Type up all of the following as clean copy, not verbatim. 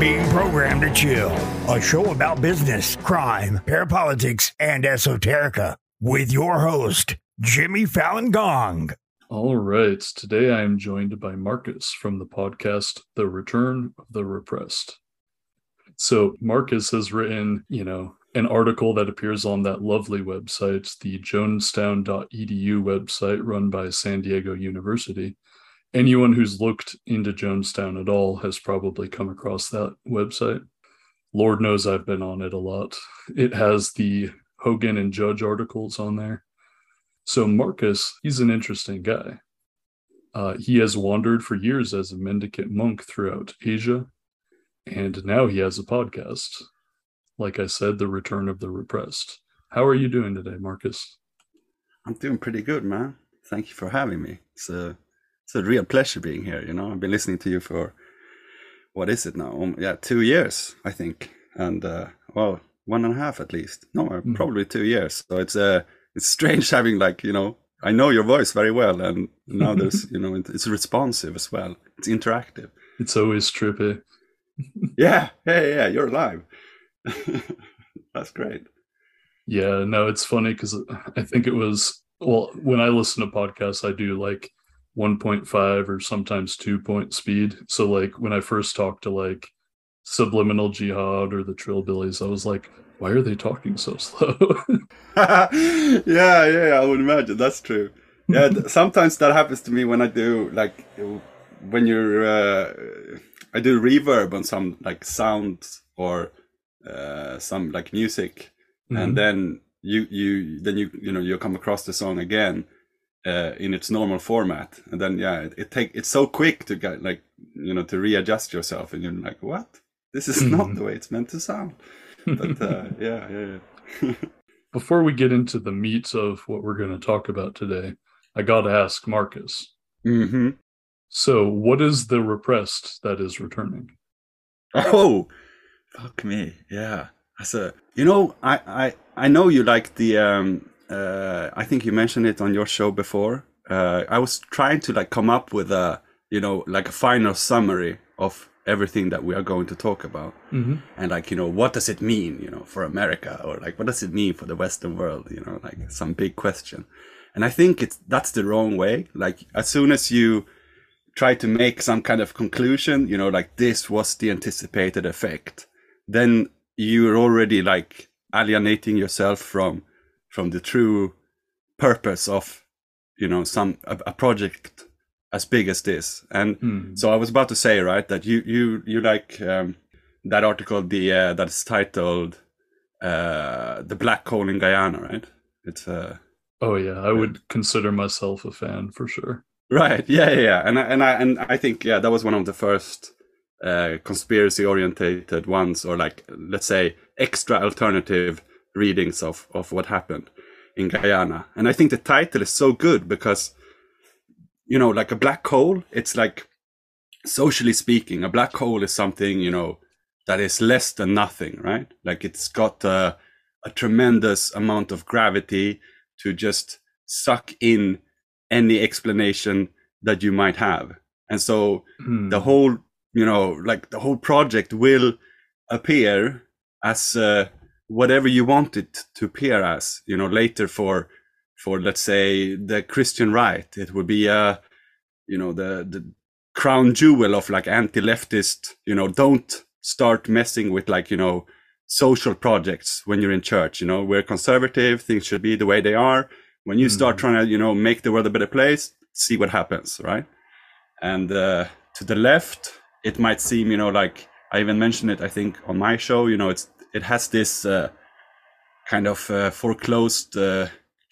Being Programmed to Chill, a show about business, crime, parapolitics, and esoterica, with your host, Jimmy Fallon Gong. All right, today I am joined by Marcus from the podcast, The Return of the Repressed. So Marcus has written, an article that appears on that lovely website, the jonestown.edu website run by San Diego University. Anyone who's looked into Jonestown at all has probably come across that website. Lord knows I've been on it a lot. It has the Hogan and Judge articles on there. So Marcus, he's an interesting guy. He has wandered for years as a mendicant monk throughout Asia, and now he has a podcast. Like I said, The Return of the Repressed. How are you doing today, Marcus? I'm doing pretty good, man. Thank you for having me. It's a real pleasure being here. I've been listening to you for, 2 years, I think. And, 1.5 at least. No, probably 2 years. So it's strange having I know your voice very well. And now there's, it's responsive as well. It's interactive. It's always trippy. Yeah. Hey, yeah, you're live. That's great. Yeah, no, it's funny because I think it was, when I listen to podcasts, I do 1.5 or sometimes 2 point speed. So when I first talked to Subliminal Jihad or the Trillbillies, I was like, why are they talking so slow? Yeah, I would imagine that's true. Yeah, sometimes that happens to me when I do I do reverb on some sounds or some music, mm-hmm. and then you come across the song again. In its normal format, and then it's so quick to get to readjust yourself, and you're like, what? This is not the way it's meant to sound. But yeah. Before we get into the meat of what we're going to talk about today, I got to ask Marcus. Mm-hmm. So, what is the repressed that is returning? Oh, fuck me! Yeah, that's I know you like the. I think you mentioned it on your show before. I was trying to come up with a a final summary of everything that we are going to talk about, mm-hmm. and what does it mean for America, or what does it mean for the Western world, some big question. And I think that's the wrong way. As soon as you try to make some kind of conclusion, this was the anticipated effect, then you're already alienating yourself from the true purpose of, a project as big as this. And so I was about to say, right, that you that article, that's titled, The Black Hole in Guyana, right? It's oh yeah, I would consider myself a fan for sure. Right. Yeah. And I think, that was one of the first, conspiracy orientated ones, or let's say extra alternative readings of what happened in Guyana. And I think the title is so good because, a black hole, it's socially speaking, a black hole is something, that is less than nothing, right? It's got a tremendous amount of gravity to just suck in any explanation that you might have. And so the whole, the whole project will appear as whatever you want it to appear as, later for let's say the Christian right, it would be the crown jewel of anti-leftist, don't start messing with social projects when you're in church, we're conservative, things should be the way they are. When you start trying to make the world a better place, see what happens, right? And to the left, it might seem, I even mentioned it, I think, on my show, it has this foreclosed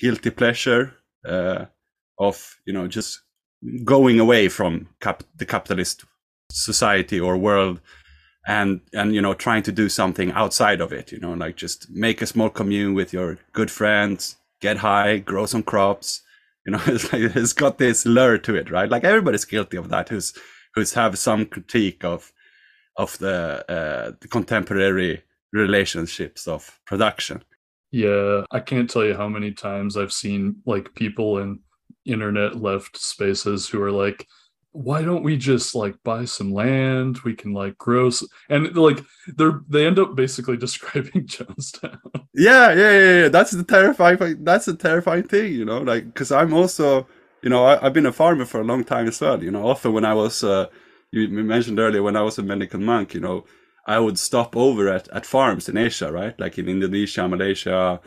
guilty pleasure of, just going away from the capitalist society or world and, trying to do something outside of it, just make a small commune with your good friends, get high, grow some crops, it's got this lure to it, right? Everybody's guilty of that who's have some critique of the contemporary relationships of production. Yeah, I can't tell you how many times I've seen people in internet left spaces who are why don't we just like buy some land? We can like grow some... and like they end up basically describing Jonestown. Yeah. That's the terrifying thing, you know, like, because I'm also, you know, I've been a farmer for a long time as well. You know, often when I was, you mentioned earlier, when I was a mendicant monk, you know, I would stop over at farms in Asia, right? Like in Indonesia, Malaysia,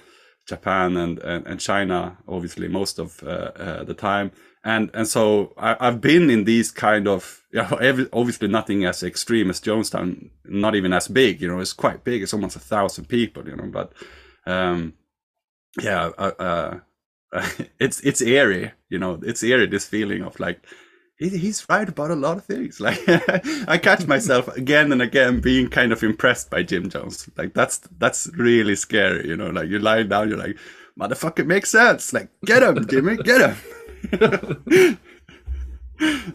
Japan, and China, obviously most of the time. And so I've been in these kind of, you know, obviously nothing as extreme as Jonestown, not even as big, you know, it's quite big. It's almost 1,000 people, you know, but it's eerie, you know, it's eerie, this feeling of like, he's right about a lot of things. Like I catch myself again and again being kind of impressed by Jim Jones. Like that's really scary, you know, like you lie down, you're like, motherfucker makes sense. Like, get him, Jimmy, get him.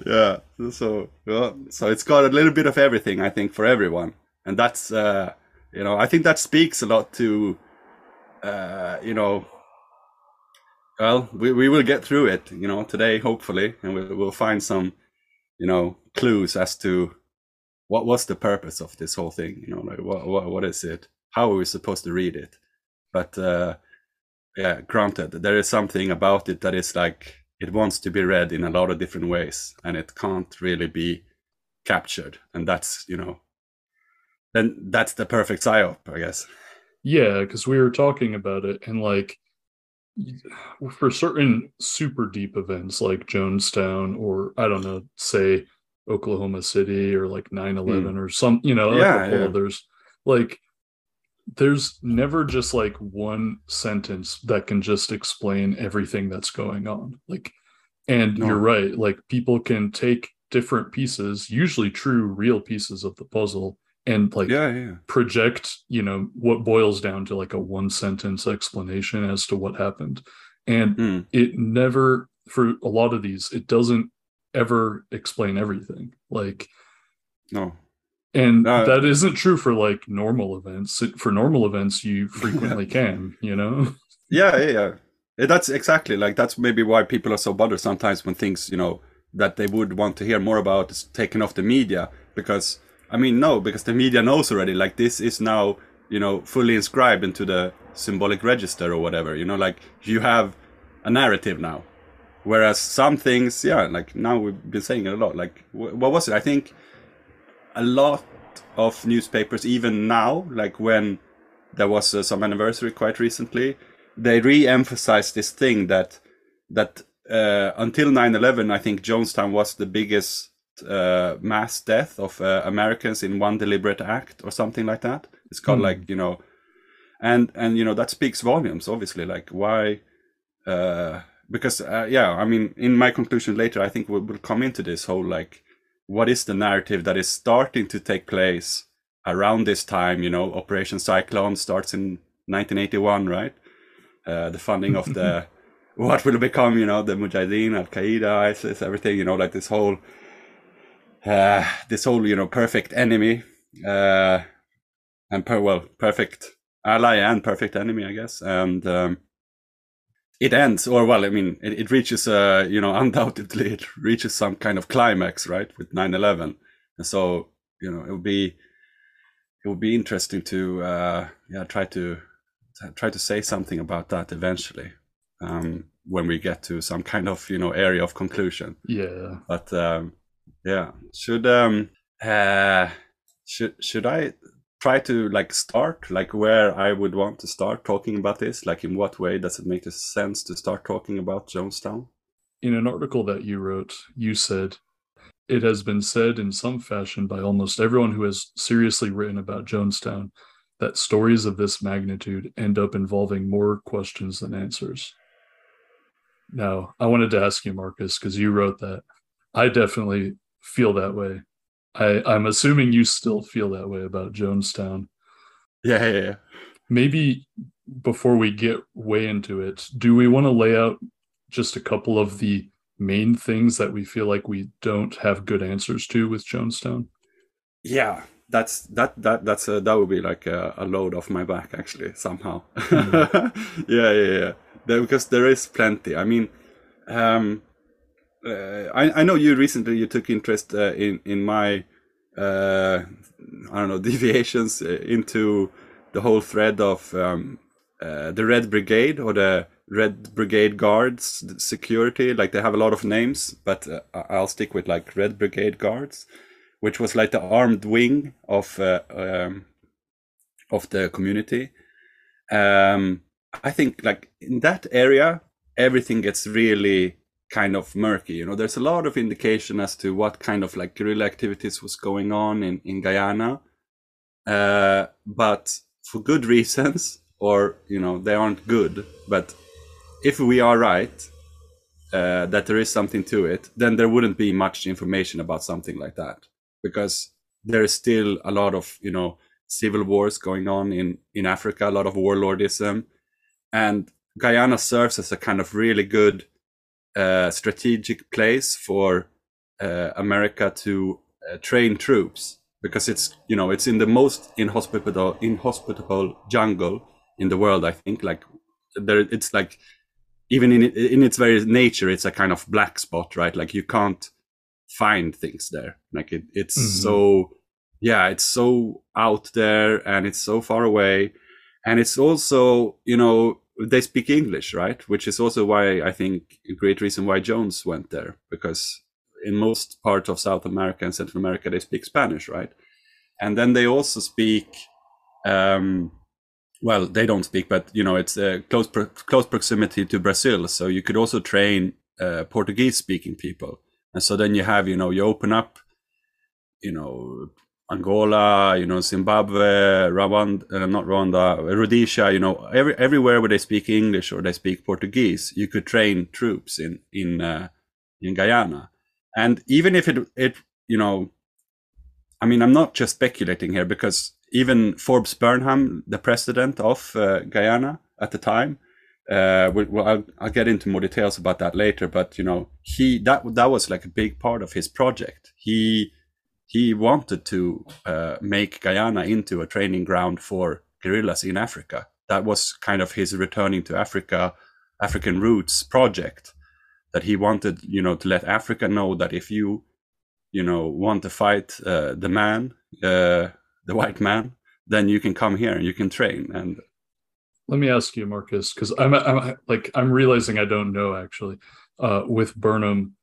Yeah. So it's got a little bit of everything, I think, for everyone. And that's, you know, I think that speaks a lot to, you know, well, we will get through it, you know, today, hopefully, and we'll find some, you know, clues as to what was the purpose of this whole thing, you know, like what is it? How are we supposed to read it? But yeah, granted, there is something about it that is like, it wants to be read in a lot of different ways, and it can't really be captured. And that's, you know, then that's the perfect psyop, I guess. Yeah, because we were talking about it, and like, for certain super deep events like Jonestown or, I don't know, say Oklahoma City or like 9/11 or some, you know, yeah, a couple others, like there's never just like one sentence that can just explain everything that's going on. Like, and you're right, like people can take different pieces, usually true, real pieces of the puzzle, and like project, you know, what boils down to like a one sentence explanation as to what happened. And it never, for a lot of these, it doesn't ever explain everything. Like, that isn't true for like normal events. For normal events, you frequently can, you know? Yeah. That's exactly, like, that's maybe why people are so bothered sometimes when things, you know, that they would want to hear more about is taken off the media, because... I mean, no, because the media knows already, like, this is now, you know, fully inscribed into the symbolic register or whatever, you know, like, you have a narrative now. Whereas some things, yeah, like, now we've been saying it a lot, like, what was it? I think a lot of newspapers, even now, like, when there was some anniversary quite recently, they re-emphasized this thing that until 9/11, I think Jonestown was the biggest... mass death of Americans in one deliberate act or something like that. It's called like, you know, and you know, that speaks volumes, obviously, like why, because yeah, I mean, in my conclusion later, I think we'll come into this whole, like, what is the narrative that is starting to take place around this time? You know, Operation Cyclone starts in 1981, right? The funding of the, what will become, you know, the Mujahideen, Al-Qaeda, ISIS, everything, you know, like this whole, you know, perfect enemy, and perfect ally and perfect enemy, I guess. And it ends, or, well, I mean, it reaches, you know, undoubtedly it reaches some kind of climax, right, with 9/11. And so, you know, it would be interesting to, yeah, try to say something about that eventually, when we get to some kind of, you know, area of conclusion. Yeah. But. Yeah. Should I try to, like, start, like, where I would want to start talking about this? Like, in what way does it make sense to start talking about Jonestown? In an article that you wrote, you said, "It has been said in some fashion by almost everyone who has seriously written about Jonestown that stories of this magnitude end up involving more questions than answers." Now, I wanted to ask you, Marcus, because you wrote that. I definitely feel that way. I'm assuming you still feel that way about Jonestown. Yeah. Maybe before we get way into it, do we want to lay out just a couple of the main things that we feel like we don't have good answers to with Jonestown? Yeah, that would be like a load off my back, actually, somehow. Mm-hmm. Yeah. Because there is plenty. I mean, I know you recently took interest in my I don't know, deviations into the whole thread of the Red Brigade, or the Red Brigade Guards security. Like, they have a lot of names, but I'll stick with like Red Brigade Guards, which was like the armed wing of the community. I think like in that area, everything gets really kind of murky. You know, there's a lot of indication as to what kind of like guerrilla activities was going on in Guyana, but for good reasons, or, you know, they aren't good. But if we are right, that there is something to it, then there wouldn't be much information about something like that, because there is still a lot of, you know, civil wars going on in Africa, a lot of warlordism, and Guyana serves as a kind of really good strategic place for America to train troops, because it's, you know, it's in the most inhospitable jungle in the world. I think like there, it's like even in its very nature, it's a kind of black spot, right? Like you can't find things there. Like it's mm-hmm. so, yeah, it's so out there and it's so far away, and it's also, you know, they speak English, right? Which is also why I think a great reason why Jones went there, because in most parts of South America and Central America, they speak Spanish, right? And then they also speak, well, they don't speak, but, you know, it's a close proximity to Brazil. So you could also train Portuguese speaking people. And so then you have, you know, you open up, you know, Angola, you know, Zimbabwe, Rhodesia, you know, everywhere where they speak English or they speak Portuguese, you could train troops in Guyana. And even if it you know, I mean, I'm not just speculating here, because even Forbes Burnham, the president of Guyana at the time, I'll get into more details about that later, but, you know, that was like a big part of his project. He wanted to make Guyana into a training ground for guerrillas in Africa. That was kind of his returning to Africa, African roots project, that he wanted, you know, to let Africa know that if you, you know, want to fight the white man, then you can come here and you can train. And let me ask you, Marcus, because I'm realizing I don't know, actually, with Burnham.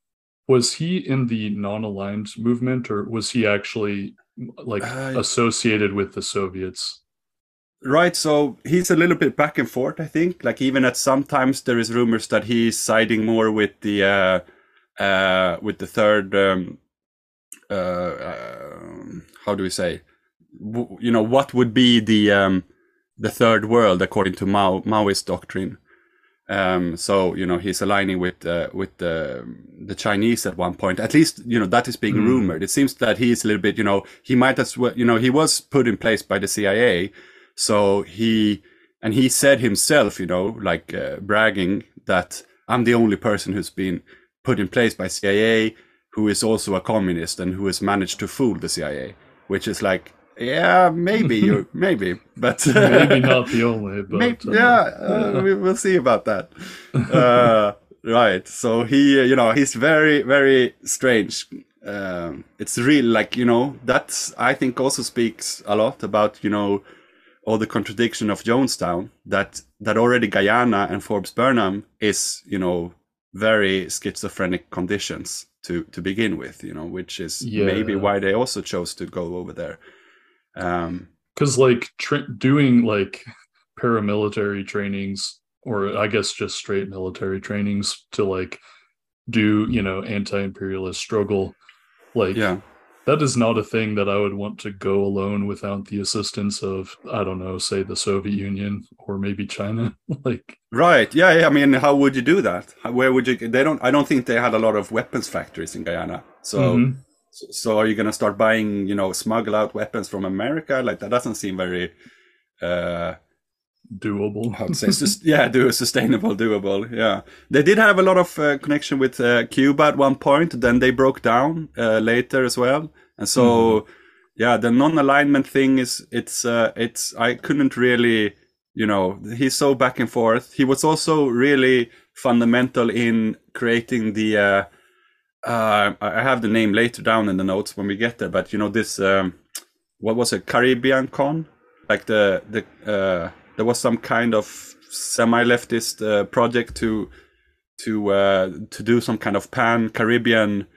Was he in the non-aligned movement, or was he actually like associated with the Soviets? Right. So he's a little bit back and forth, I think. Like, even at sometimes there is rumors that he's siding more with the third, how do we say, you know, what would be the third world according to Maoist doctrine. So, you know, he's aligning with the Chinese at one point, at least, you know, that is being rumored. It seems that he's a little bit, you know, he might as well, you know, he was put in place by the CIA. So he said himself, you know, like bragging that I'm the only person who's been put in place by CIA, who is also a communist and who has managed to fool the CIA, which is like, yeah, maybe but maybe not the only, but we'll see about that. Right. So he's very, very strange. It's real, like, you know, that's, I think, also speaks a lot about, you know, all the contradiction of Jonestown, that already Guyana and Forbes Burnham is, you know, very schizophrenic conditions to begin with, you know, which is maybe why they also chose to go over there. Because like doing like paramilitary trainings, or I guess just straight military trainings to like do, you know, anti-imperialist struggle, like that is not a thing that I would want to go alone without the assistance of, I don't know, say the Soviet Union or maybe China. Like, right. Yeah. I mean, how would you do that? Where would you, I don't think they had a lot of weapons factories in Guyana. So mm-hmm. So are you going to start buying, you know, smuggle out weapons from America? Like, that doesn't seem very doable. I would say, sustainable, doable. Yeah, they did have a lot of connection with Cuba at one point. Then they broke down later as well. And so, the non-alignment thing is, it's. I couldn't really, you know, he's so back and forth. He was also really fundamental in creating the I have the name later down in the notes when we get there, but you know this what was it, Caribbean Con? Like the there was some kind of semi-leftist project to do some kind of pan-Caribbean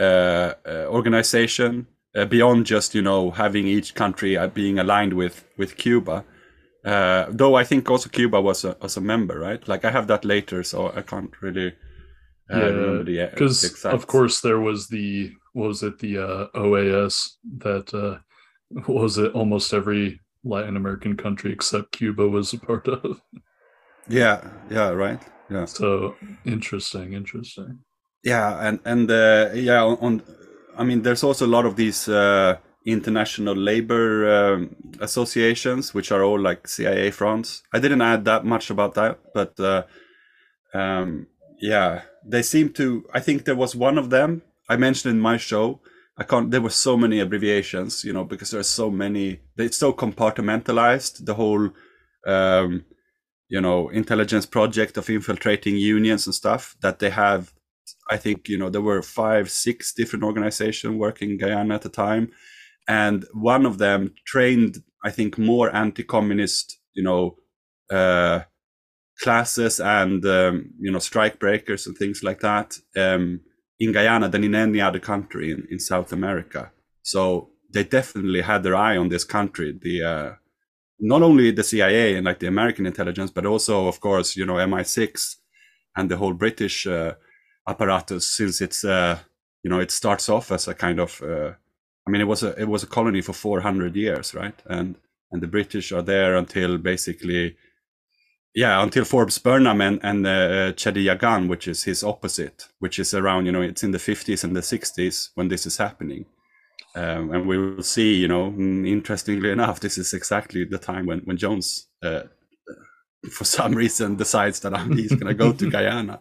organization beyond just, you know, having each country being aligned with Cuba. Though I think also Cuba was a member, right? Like I have that later, so I can't really remember the exact. Because of course there was the, what was it, the OAS that was it almost every Latin American country except Cuba was a part of. Yeah, right. Yeah. So interesting. Yeah, and yeah, on I mean, there's also a lot of these international labor associations, which are all like CIA fronts. I didn't add that much about that, but yeah, they seem to. I think there was one of them I mentioned in my show. I can't. There were so many abbreviations, you know, because there's so many. It's so compartmentalized. The whole, you know, intelligence project of infiltrating unions and stuff that they have. I think, you know, there were 5-6 different organizations working in Guyana at the time. And one of them trained, I think, more anti-communist, you know, classes and, you know, strike breakers and things like that in Guyana than in any other country in South America. So they definitely had their eye on this country, the not only the CIA and like the American intelligence, but also, of course, you know, MI6 and the whole British apparatus, since it's you know, it starts off as a kind of I mean, it was a colony for 400 years, right? And the British are there until basically, yeah, until Forbes Burnham and Chedi Yagan, which is his opposite, which is around, you know, it's in the 50s and the 60s when this is happening, and we will see, you know, interestingly enough, this is exactly the time when Jones for some reason decides that he's going to go to Guyana.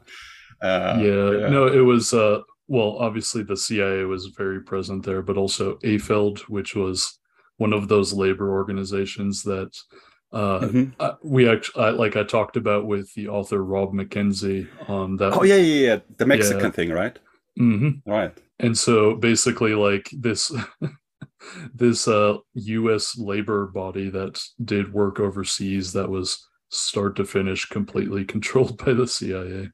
Yeah, no, it was, well, obviously the CIA was very present there, but also AFELD, which was one of those labor organizations that we actually, like I talked about with the author Rob McKenzie on that. Oh, yeah. The Mexican thing, right? Mm-hmm. Right. And so basically like this, this U.S. labor body that did work overseas that was start to finish completely controlled by the CIA.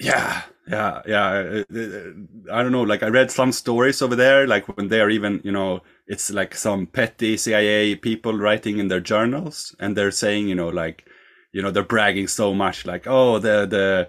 Yeah. I don't know, like I read some stories over there, like when they're even, you know, it's like some petty CIA people writing in their journals and they're saying, you know, like, you know, they're bragging so much, like, oh, the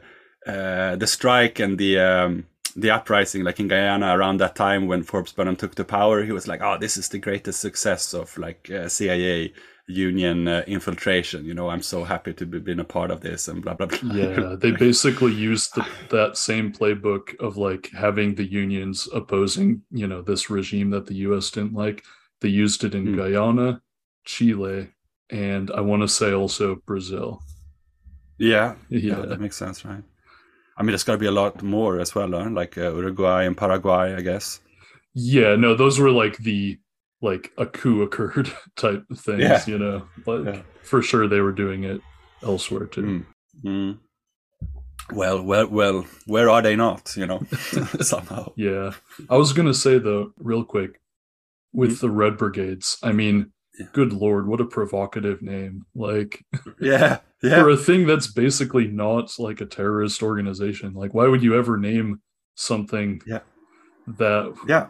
strike and the uprising, like in Guyana around that time when Forbes Burnham took the power, he was like, oh, this is the greatest success of like CIA union infiltration, you know, I'm so happy to be been a part of this and blah, blah, blah. Yeah, they basically used that same playbook of like having the unions opposing, you know, this regime that the U.S. didn't like. They used it in Guyana, Chile, and I want to say also Brazil. Yeah, that makes sense, right? I mean, there's got to be a lot more as well, huh? Like Uruguay and Paraguay, I guess. Yeah, no, those were like the a coup occurred type of things, you know, but for sure they were doing it elsewhere too. Well, where are they not, you know, somehow. Yeah. I was going to say though, real quick, with the Red Brigades, I mean, good Lord, what a provocative name. Like, for a thing that's basically not like a terrorist organization, like why would you ever name something that... Yeah.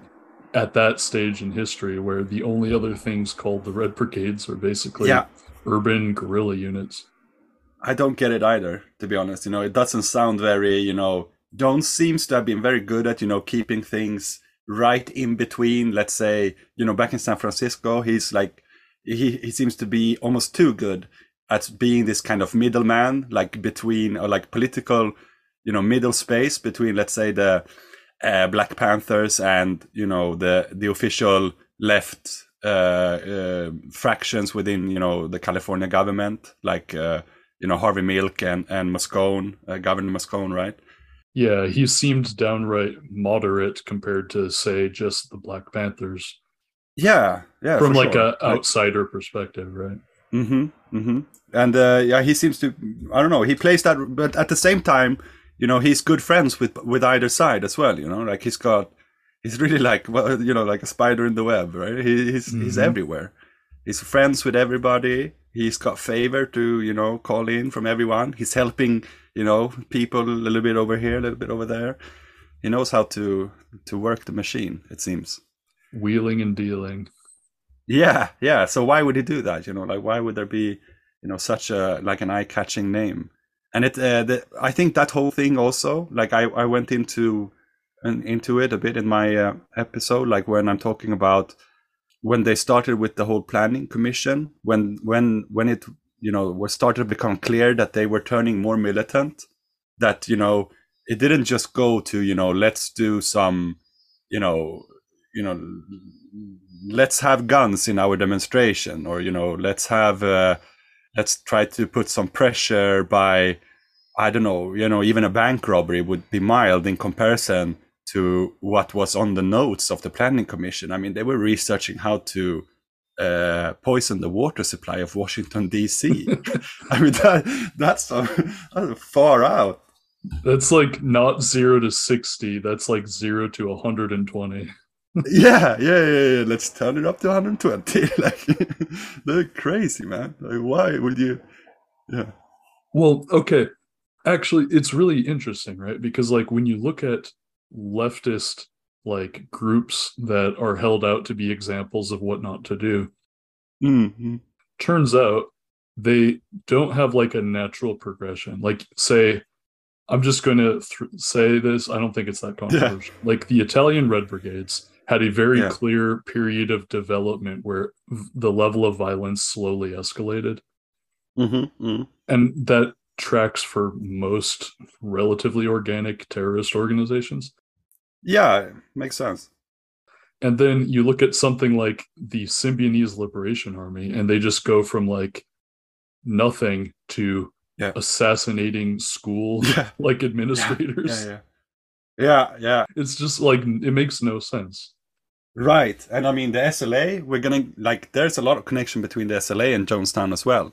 At that stage in history where the only other things called the Red Brigades are basically urban guerrilla units. I don't get it either, to be honest. You know, it doesn't sound very, you know, Jones seems to have been very good at, you know, keeping things right in between. Let's say, you know, back in San Francisco, he's like, he seems to be almost too good at being this kind of middleman, like between, or like political, you know, middle space between, let's say, the Black Panthers and, you know, the official left fractions within, you know, the California government, like, you know, Harvey Milk and Moscone, Governor Moscone, right? Yeah, he seemed downright moderate compared to, say, just the Black Panthers. Yeah. From like an outsider perspective, right? Mm-hmm. And yeah, he seems to, I don't know, he plays that, but at the same time, you know, he's good friends with either side as well, you know, like he's really like, well, you know, like a spider in the web, right? He's everywhere. He's friends with everybody. He's got favor to, you know, call in from everyone. He's helping, you know, people a little bit over here, a little bit over there. He knows how to work the machine, it seems. Wheeling and dealing. Yeah, yeah. So why would he do that? You know, like why would there be, you know, such a like an eye-catching name? And it, I think that whole thing also, like I went into it a bit in my episode, like when I'm talking about when they started with the whole planning commission, when it, you know, was started to become clear that they were turning more militant, that, you know, it didn't just go to, you know, let's do some, you know, let's have guns in our demonstration, or, you know, let's have, let's try to put some pressure by, I don't know, you know, even a bank robbery would be mild in comparison to what was on the notes of the planning commission. I mean, they were researching how to poison the water supply of Washington, D.C. I mean, that's far out. That's like not 0 to 60. That's like 0 to 120. Yeah. Let's turn it up to 120. Like, they're crazy, man. Like, why would you? Yeah. Well, okay. Actually, it's really interesting, right? Because like when you look at leftist like groups that are held out to be examples of what not to do, turns out they don't have like a natural progression. Like, say, I'm just going to say this. I don't think it's that controversial. Yeah. Like the Italian Red Brigades had a very clear period of development where the level of violence slowly escalated. Mm-hmm, mm-hmm. And that tracks for most relatively organic terrorist organizations. Yeah, makes sense. And then you look at something like the Symbionese Liberation Army, and they just go from like nothing to assassinating school like administrators. Yeah. It's just like, it makes no sense. Right. And I mean, the SLA, we're going to like, there's a lot of connection between the SLA and Jonestown as well.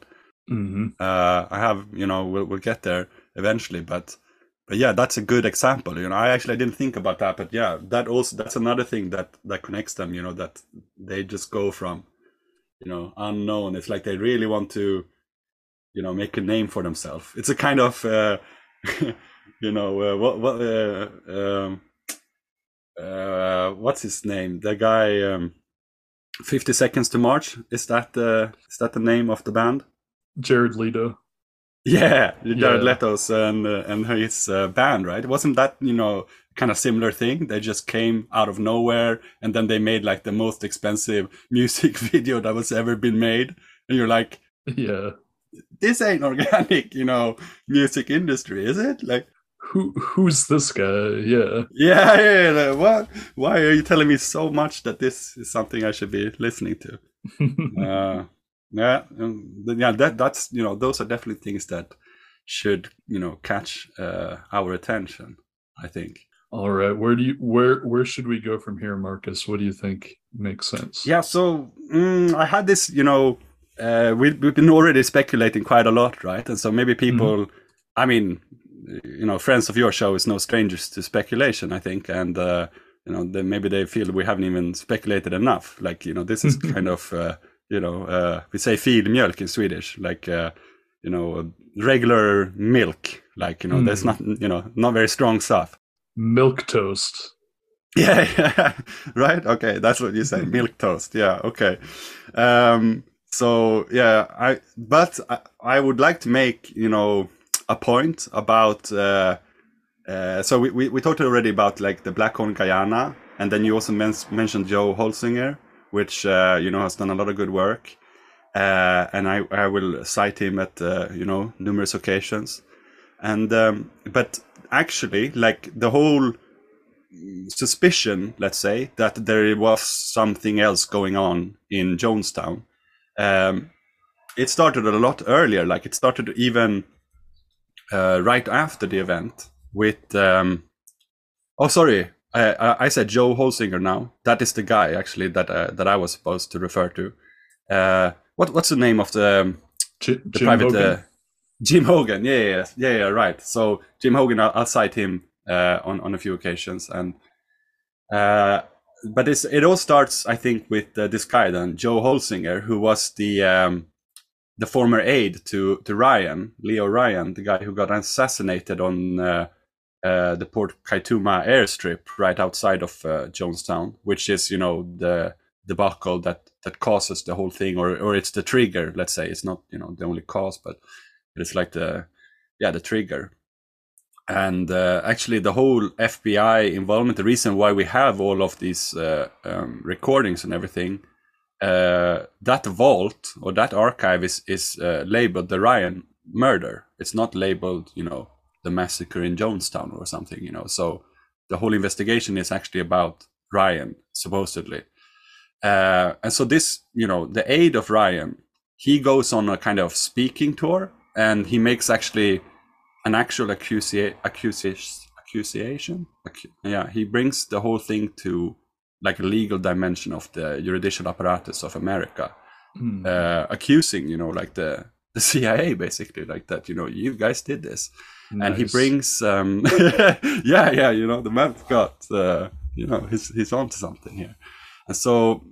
Mm-hmm. I have, you know, we'll get there eventually, but yeah, that's a good example. You know, I didn't think about that, but yeah, that also, that's another thing that connects them, you know, that they just go from, you know, unknown. It's like they really want to, you know, make a name for themselves. It's a kind of, you know, what's his name? The guy, 50 Seconds to March. Is that the name of the band? Jared Leto. Yeah, Jared Leto's and his band, right? Wasn't that, you know, kind of similar thing? They just came out of nowhere, and then they made like the most expensive music video that was ever been made. And you're like, yeah, this ain't organic, you know, music industry, is it? Like, who's this guy? Yeah. What? Why are you telling me so much that this is something I should be listening to? Yeah. That's, you know, those are definitely things that should, you know, catch our attention, I think. All right, where should we go from here, Marcus? What do you think makes sense? Yeah, so I had this, you know, we've been already speculating quite a lot, right? And so maybe people, I mean, you know, friends of your show is no strangers to speculation, I think, and you know, maybe they feel we haven't even speculated enough. Like, you know, this is kind of. You know, we say filmjölk in Swedish, like, you know, regular milk, like, you know, there's not, you know, not very strong stuff. Milk toast. Yeah. Right. Okay. That's what you say. Milk toast. Yeah. Okay. So, yeah, I would like to make, you know, a point about, so we talked already about like the Black Horn Guyana, and then you also mentioned Joe Holsinger, which, you know, has done a lot of good work. And I will cite him at, you know, numerous occasions. And, but actually, like the whole suspicion, let's say, that there was something else going on in Jonestown, it started a lot earlier. Like it started even right after the event with, I said Joe Holsinger now. That is the guy, actually, that I was supposed to refer to. What's the name of the private... Jim Hogan, yeah, right. So Jim Hogan, I'll cite him on a few occasions, and but it all starts, I think, with this guy then, Joe Holsinger, who was the former aide to Ryan, Leo Ryan, the guy who got assassinated on the Port Kaituma airstrip right outside of Jonestown, which is, you know, the debacle that causes the whole thing, or it's the trigger. Let's say it's not, you know, the only cause, but it's like the trigger. And actually the whole FBI involvement, the reason why we have all of these recordings and everything, that vault or that archive is labeled the Ryan murder. It's not labeled, you know, the massacre in Jonestown or something, you know. So the whole investigation is actually about Ryan, supposedly. And so this, you know, the aide of Ryan, he goes on a kind of speaking tour, and he makes actually an actual accusation. Yeah, he brings the whole thing to like a legal dimension of the judicial apparatus of America, accusing, you know, like the CIA, basically, like that, you know, you guys did this. Nice. And he brings, yeah, you know, the man's got, you know, he's onto something here. And so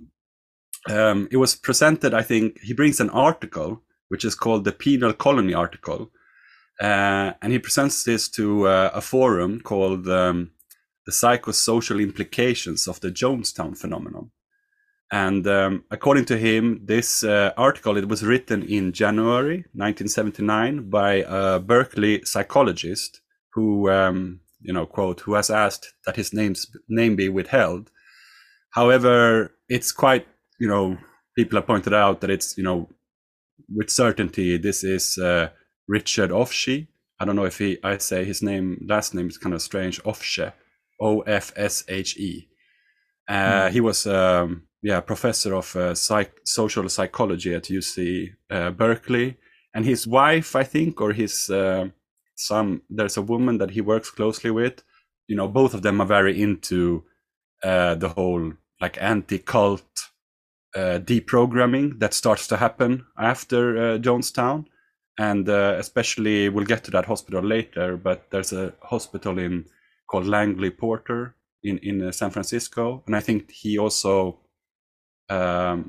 it was presented, I think, he brings an article which is called the Penal Colony Article. And he presents this to a forum called the Psychosocial Implications of the Jonestown Phenomenon. And according to him, this article, it was written in January 1979 by a Berkeley psychologist who, you know, quote, who has asked that his name be withheld. However, it's quite, you know, people have pointed out that it's, you know, with certainty, this is Richard Ofsche. I don't know if I say his name, last name is kind of strange, Ofsche, O-F-S-H-E. He was professor of social psychology at UC Berkeley. And his wife, I think, or his there's a woman that he works closely with. You know, both of them are very into the whole like anti-cult deprogramming that starts to happen after Jonestown, and especially we'll get to that hospital later, but there's a hospital called Langley Porter in San Francisco, and I think he also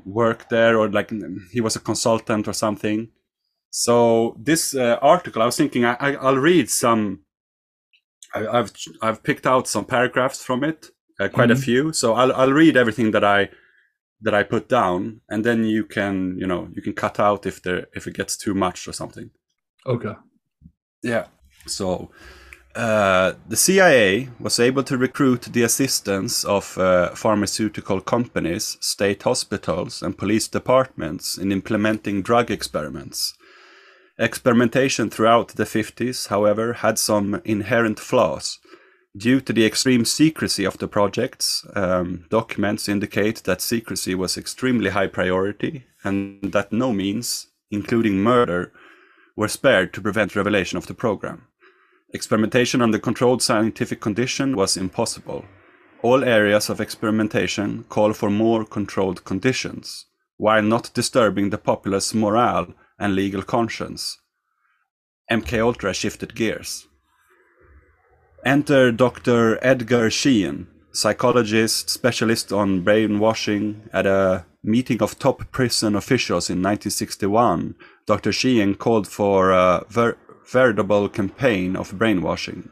worked there, or like he was a consultant or something. So this article, I was thinking I'll read some, I've picked out some paragraphs from it, quite a few, so I'll read everything that I put down, and then you can, you know, you can cut out if it gets too much or something. Okay. Yeah. So the CIA was able to recruit the assistance of pharmaceutical companies, state hospitals, and police departments in implementing drug experiments. Experimentation throughout the 50s, however, had some inherent flaws. Due to the extreme secrecy of the projects, documents indicate that secrecy was extremely high priority and that no means, including murder, were spared to prevent revelation of the program. Experimentation under controlled scientific condition was impossible. All areas of experimentation call for more controlled conditions, while not disturbing the populace morale and legal conscience. MKUltra shifted gears. Enter Dr. Edgar Sheehan, psychologist, specialist on brainwashing. At a meeting of top prison officials in 1961, Dr. Sheehan called for a veritable campaign of brainwashing,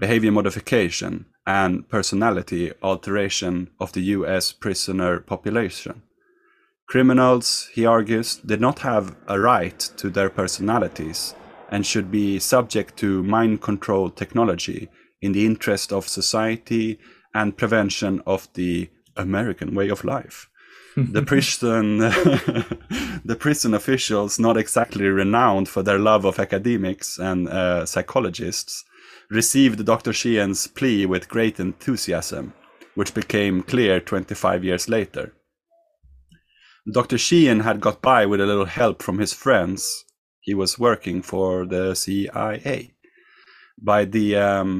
behavior modification, and personality alteration of the U.S. prisoner population. Criminals, he argues, did not have a right to their personalities and should be subject to mind control technology in the interest of society and prevention of the American way of life. The prison officials, not exactly renowned for their love of academics and psychologists, received Dr. Sheehan's plea with great enthusiasm, which became clear 25 years later. Dr. Sheehan had got by with a little help from his friends. He was working for the CIA. By the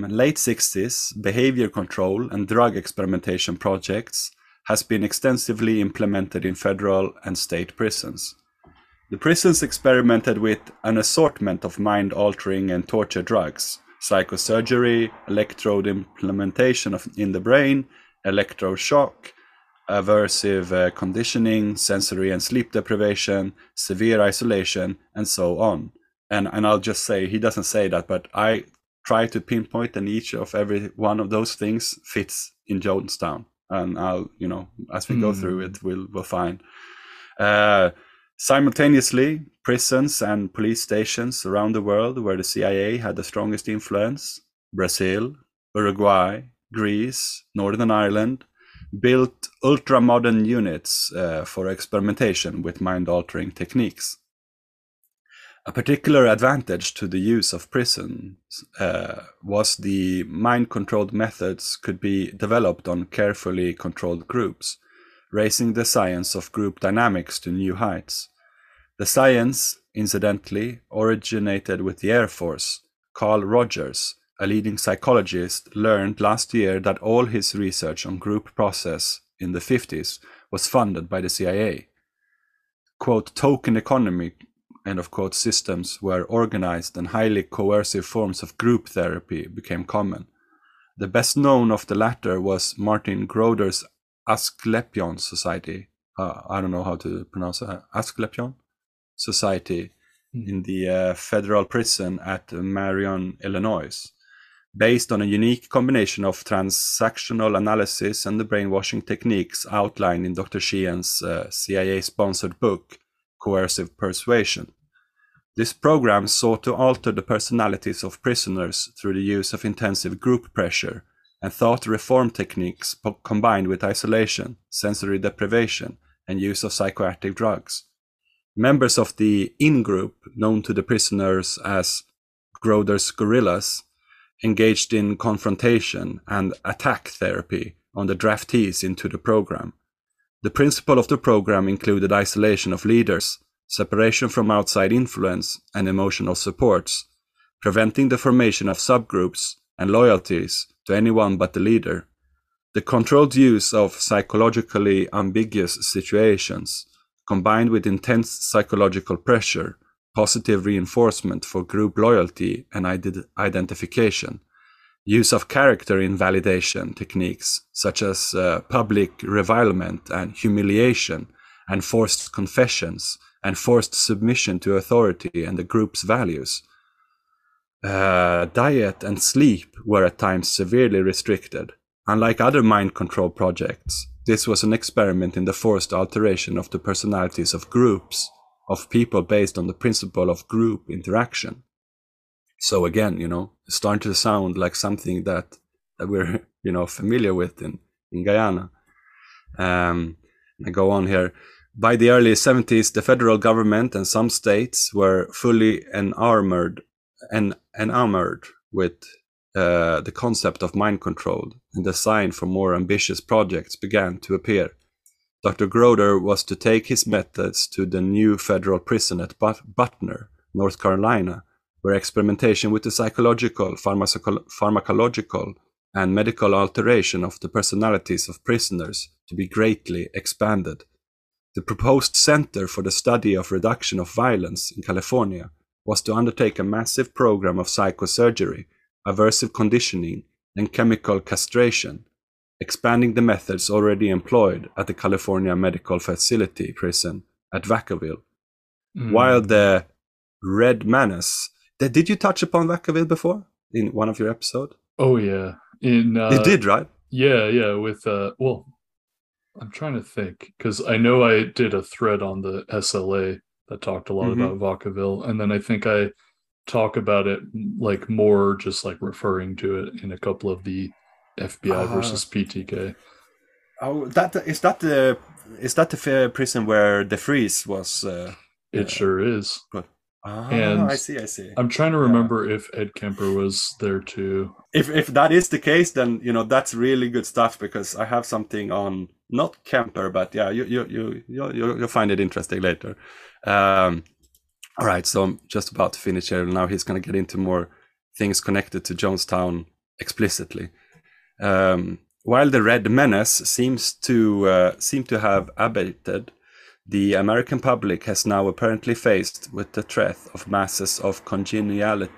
late 60s, behavior control and drug experimentation projects has been extensively implemented in federal and state prisons. The prisons experimented with an assortment of mind-altering and torture drugs, psychosurgery, electrode implementation in the brain, electroshock, aversive conditioning, sensory and sleep deprivation, severe isolation, and so on. And I'll just say, he doesn't say that, but I try to pinpoint, and each of every one of those things fits in Jonestown. And I'll, you know, as we go through it, we'll find. Simultaneously, prisons and police stations around the world where the CIA had the strongest influence, Brazil, Uruguay, Greece, Northern Ireland, built ultra-modern units for experimentation with mind-altering techniques. A particular advantage to the use of prisons was the mind-controlled methods could be developed on carefully controlled groups, raising the science of group dynamics to new heights. The science, incidentally, originated with the Air Force. Carl Rogers, a leading psychologist, learned last year that all his research on group process in the 50s was funded by the CIA. Quote, token economy, end of quote, systems were organized and highly coercive forms of group therapy became common. The best known of the latter was Martin Groder's Asklepion Society. I don't know how to pronounce that. Asklepion Society in the federal prison at Marion, Illinois, based on a unique combination of transactional analysis and the brainwashing techniques outlined in Dr. Sheehan's CIA-sponsored book, Coercive Persuasion. This program sought to alter the personalities of prisoners through the use of intensive group pressure and thought reform techniques combined with isolation, sensory deprivation, and use of psychoactive drugs. Members of the in-group, known to the prisoners as Groder's Gorillas, engaged in confrontation and attack therapy on the draftees into the program. The principle of the program included isolation of leaders, separation from outside influence and emotional supports, preventing the formation of subgroups and loyalties to anyone but the leader. The controlled use of psychologically ambiguous situations, combined with intense psychological pressure, positive reinforcement for group loyalty and identification, use of character invalidation techniques such as public revilement and humiliation and forced confessions and forced submission to authority and the group's values. Diet and sleep were at times severely restricted. Unlike other mind control projects, this was an experiment in the forced alteration of the personalities of groups of people based on the principle of group interaction. So again, you know, it's starting to sound like something that we're, you know, familiar with in Guyana. I go on here. By the early 70s, the federal government and some states were fully enamored with the concept of mind control, and the sign for more ambitious projects began to appear. Dr. Groder was to take his methods to the new federal prison at Butner, North Carolina, where experimentation with the psychological, pharmacological, and medical alteration of the personalities of prisoners to be greatly expanded. The proposed Center for the Study of Reduction of Violence in California was to undertake a massive program of psychosurgery, aversive conditioning, and chemical castration, expanding the methods already employed at the California Medical Facility prison at Vacaville. While the Red Menace, did you touch upon Vacaville before in one of your episodes? Oh yeah, you did, right? Yeah. With well, I'm trying to think because I know I did a thread on the SLA that talked a lot about Vacaville, and then I think I talk about it like more, just like referring to it in a couple of the FBI versus PTK. Oh, is that the prison where the Freeze was? It sure is. Good. And I see. I'm trying to remember if Ed Kemper was there too. If that is the case, then you know that's really good stuff, because I have something on not Kemper, but yeah, you'll find it interesting later. All right, so I'm just about to finish here. Now he's going to get into more things connected to Jonestown explicitly. While the Red Menace seems to have abated, The American public has now apparently faced with the threat of masses of congenially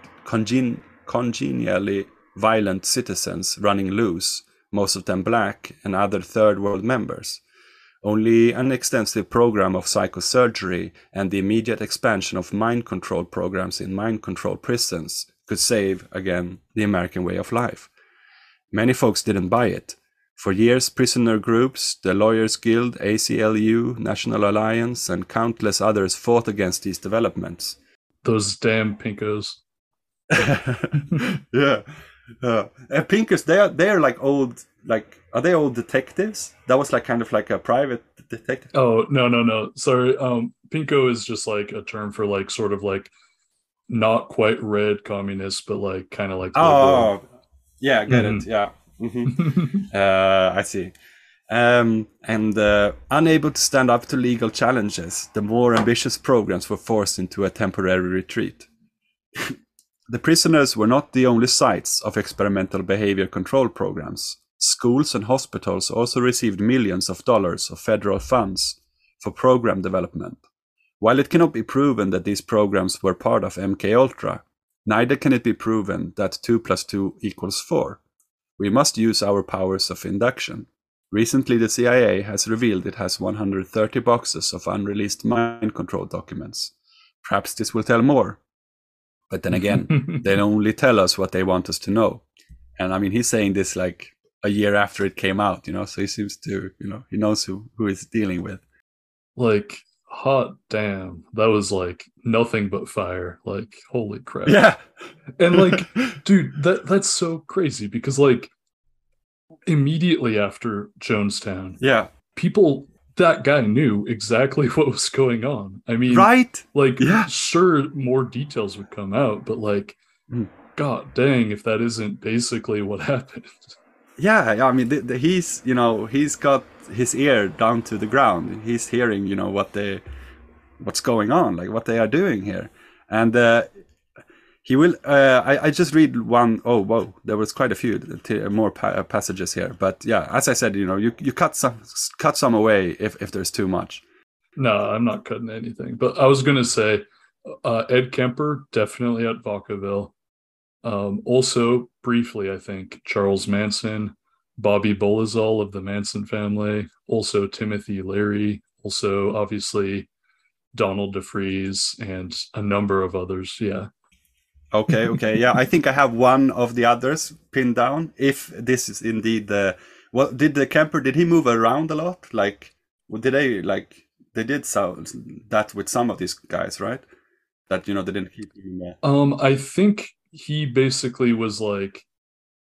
violent citizens running loose, most of them black and other third world members. Only an extensive program of psychosurgery and the immediate expansion of mind control programs in mind control prisons could save, again, the American way of life. Many folks didn't buy it. For years, prisoner groups, the Lawyers Guild, ACLU, National Alliance, and countless others fought against these developments. Those damn pinkos. Yeah. And pinkos, they're like old, like, are they old detectives? That was like kind of like a private detective. Oh, no. Sorry. Pinko is just like a term for like sort of like not quite red communists, but like kind of like. Oh, liberal. Yeah. Get it. Yeah. Mm-hmm. I see. And unable to stand up to legal challenges, the more ambitious programs were forced into a temporary retreat. The prisoners were not the only sites of experimental behavior control programs. Schools and hospitals also received millions of dollars of federal funds for program development. While it cannot be proven that these programs were part of MKUltra, neither can it be proven that 2 + 2 = 4. We must use our powers of induction. Recently, the CIA has revealed it has 130 boxes of unreleased mind control documents. Perhaps this will tell more. But then again, they only tell us what they want us to know. And I mean, he's saying this like a year after it came out, you know, so he seems to, you know, he knows who he's dealing with. Like, hot damn, that was like nothing but fire. Like, holy crap. Yeah. And like, dude, that's so crazy because like immediately after Jonestown, yeah, people, that guy knew exactly what was going on. I mean, right? Like, yeah. Sure, more details would come out, but like, God dang, if that isn't basically what happened. Yeah, I mean, he's, you know, he's got his ear down to the ground. He's hearing, you know, what's going on, like what they are doing here. And he will, I just read one, oh, whoa, there was quite a few more passages here. But yeah, as I said, you know, you cut some away if there's too much. No, I'm not cutting anything. But I was going to say, Ed Kemper, definitely at Vacaville. Also, briefly, I think, Charles Manson, Bobby Bolazol of the Manson family, also Timothy Leary, also, obviously, Donald DeFreeze, and a number of others, yeah. Okay, yeah, I think I have one of the others pinned down, if this is indeed the... Well, did he move around a lot? Like, did they, like, they did that with some of these guys, right? That, you know, they didn't keep him there. I think... He basically was like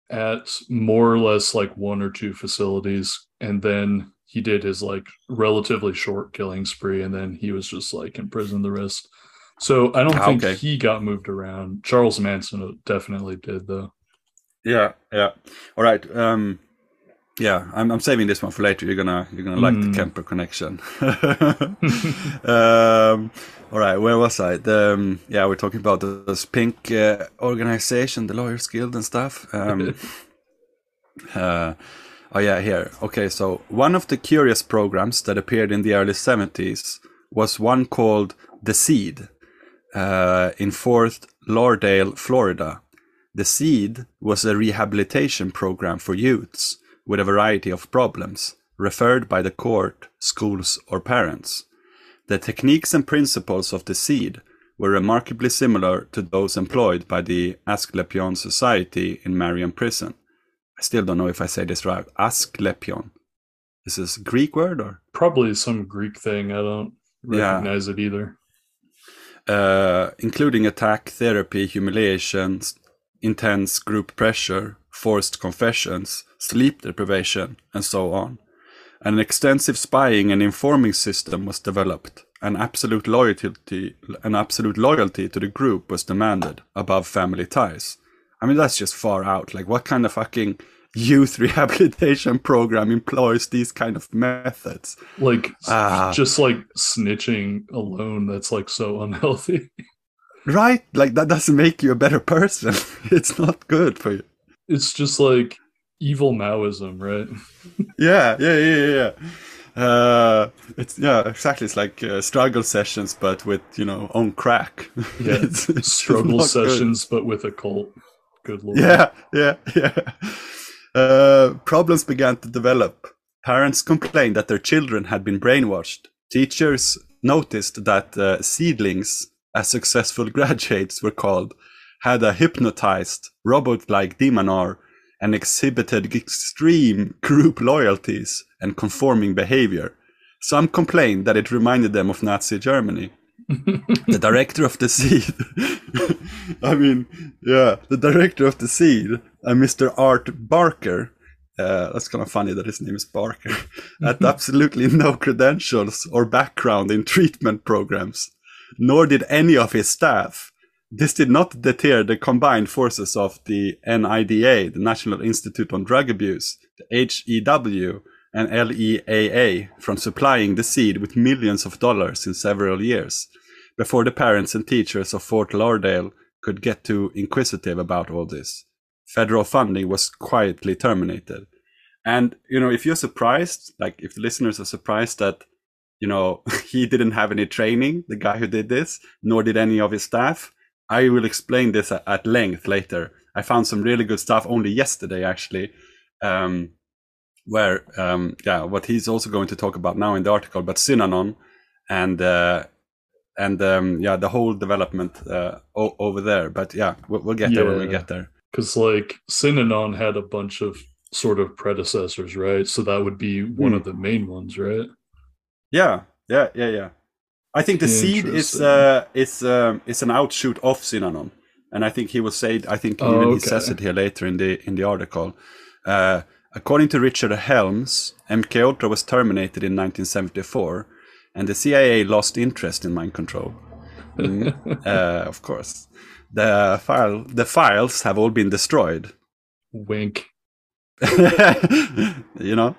at more or less like one or two facilities, and then he did his like relatively short killing spree, and then he was just like in prison the rest. So I don't think he got moved around. Charles Manson definitely did, though. Yeah. All right. Yeah, I'm saving this one for later. You're gonna like the Kemper connection. All right, where was I? We're talking about this pink organization, the Lawyers Guild and stuff. Oh yeah, here. Okay, so one of the curious programs that appeared in the early 70s was one called The Seed in Fort Lauderdale, Florida. The Seed was a rehabilitation program for youths with a variety of problems, referred by the court, schools, or parents. The techniques and principles of the Seed were remarkably similar to those employed by the Asklepion Society in Marion Prison. I still don't know if I say this right. Asklepion. Is this a Greek word? Or probably some Greek thing. I don't recognize it either. Including attack, therapy, humiliations, intense group pressure, forced confessions, sleep deprivation, and so on. An extensive spying and informing system was developed. An absolute loyalty to the group was demanded above family ties. I mean, that's just far out. Like, what kind of fucking youth rehabilitation program employs these kind of methods? Like, just like snitching alone, that's like so unhealthy. Right? Like, that doesn't make you a better person. It's not good for you. It's just like evil Maoism, right? yeah. It's yeah, exactly. It's like struggle sessions, but with on crack. Yeah, it's struggle sessions, good. But with a cult. Good lord. Yeah. Problems began to develop. Parents complained that their children had been brainwashed. Teachers noticed that seedlings, as successful graduates were called, had a hypnotized, robot-like demonar and exhibited extreme group loyalties and conforming behavior. Some complained that it reminded them of Nazi Germany. The director of the seed, Mr. Art Barker, that's kind of funny that his name is Barker, had absolutely no credentials or background in treatment programs, nor did any of his staff. This did not deter the combined forces of the NIDA, the National Institute on Drug Abuse, the HEW, and LEAA from supplying the seed with millions of dollars in several years before the parents and teachers of Fort Lauderdale could get too inquisitive about all this. Federal funding was quietly terminated. And, if you're surprised, like if the listeners are surprised that, he didn't have any training, the guy who did this, nor did any of his staff, I will explain this at length later. I found some really good stuff only yesterday, actually, where, what he's also going to talk about now in the article, but Synanon and the whole development over there. But yeah, we'll get there when we get there. Because Synanon had a bunch of sort of predecessors, right? So that would be one of the main ones, right? Yeah. I think the seed is an outshoot of Synanon, and I think he will say. I think he says it here later in the article. According to Richard Helms, MKUltra was terminated in 1974, and the CIA lost interest in mind control. Of course, the files have all been destroyed. Wink. You know.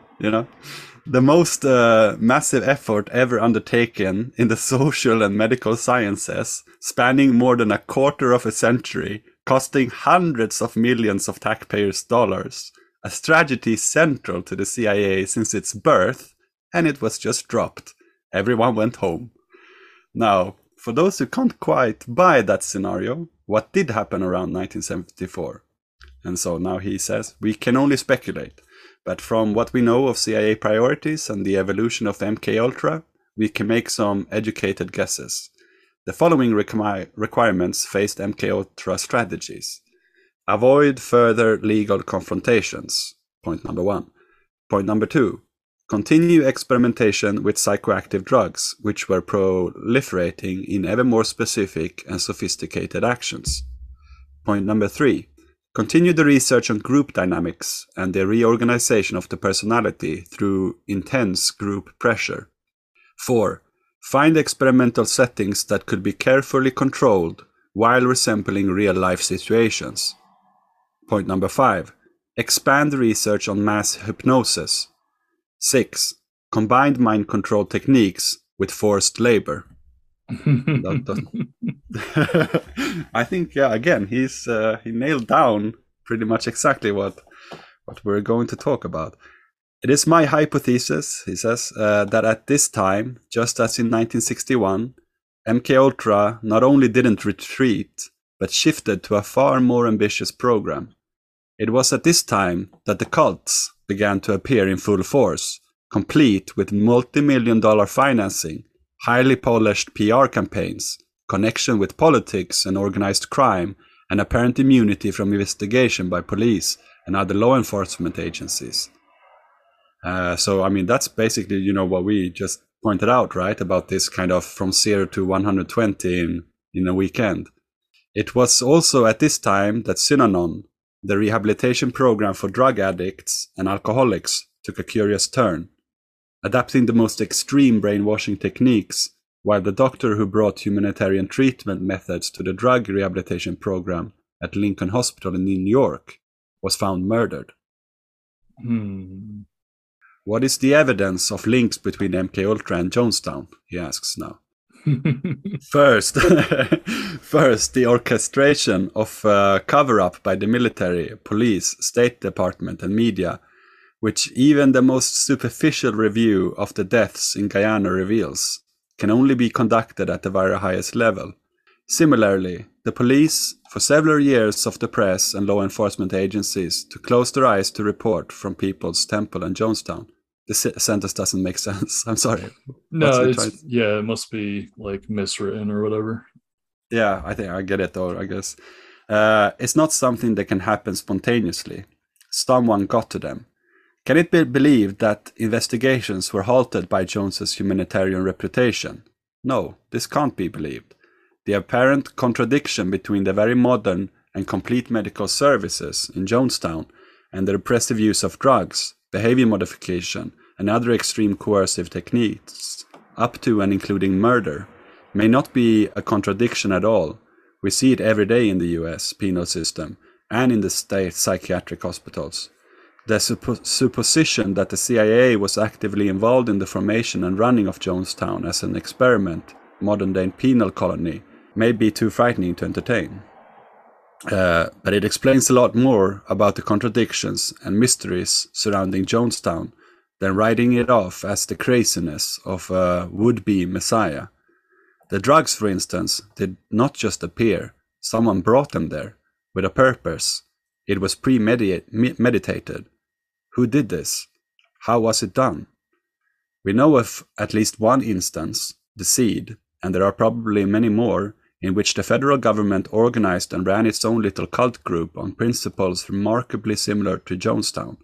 The most massive effort ever undertaken in the social and medical sciences, spanning more than a quarter of a century, costing hundreds of millions of taxpayers' dollars, a strategy central to the CIA since its birth, and it was just dropped. Everyone went home. Now, for those who can't quite buy that scenario, what did happen around 1974? And so now he says, we can only speculate. But from what we know of CIA priorities and the evolution of MKUltra, we can make some educated guesses. The following requirements faced MKUltra strategies. Avoid further legal confrontations, point number 1. Point number 2, continue experimentation with psychoactive drugs, which were proliferating in ever more specific and sophisticated actions. Point number 3, continue the research on group dynamics and the reorganization of the personality through intense group pressure. 4. Find experimental settings that could be carefully controlled while resembling real-life situations. Point number 5. Expand research on mass hypnosis. 6. Combined mind control techniques with forced labor. I think he's he nailed down pretty much exactly what we're going to talk about. It is my hypothesis, he says, that at this time, just as in 1961, MKUltra not only didn't retreat but shifted to a far more ambitious program. It was at this time that the cults began to appear in full force, complete with multi-million-dollar financing, highly polished PR campaigns, connection with politics and organized crime, and apparent immunity from investigation by police and other law enforcement agencies. That's basically, what we just pointed out, right? About this kind of from 0 to 120 in a weekend. It was also at this time that Synanon, the rehabilitation program for drug addicts and alcoholics, took a curious turn, adapting the most extreme brainwashing techniques, while the doctor who brought humanitarian treatment methods to the drug rehabilitation program at Lincoln Hospital in New York was found murdered. What is the evidence of links between MKUltra and Jonestown? He asks now. First, the orchestration of cover-up by the military, police, State Department, and media which even the most superficial review of the deaths in Guyana reveals, can only be conducted at the very highest level. Similarly, the police, for several years, of the press and law enforcement agencies to close their eyes to report from People's Temple and Jonestown. This sentence doesn't make sense. I'm sorry. No, it must be like miswritten or whatever. Yeah, I think I get it though, I guess. It's not something that can happen spontaneously. Someone got to them. Can it be believed that investigations were halted by Jones's humanitarian reputation? No, this can't be believed. The apparent contradiction between the very modern and complete medical services in Jonestown and the repressive use of drugs, behavior modification, and other extreme coercive techniques, up to and including murder, may not be a contradiction at all. We see it every day in the US penal system and in the state psychiatric hospitals. The supposition that the CIA was actively involved in the formation and running of Jonestown as an experiment, modern-day penal colony, may be too frightening to entertain. But it explains a lot more about the contradictions and mysteries surrounding Jonestown than writing it off as the craziness of a would-be messiah. The drugs, for instance, did not just appear. Someone brought them there with a purpose. It was premeditated. Who did this? How was it done? We know of at least one instance, the Seed, and there are probably many more, in which the federal government organized and ran its own little cult group on principles remarkably similar to Jonestown.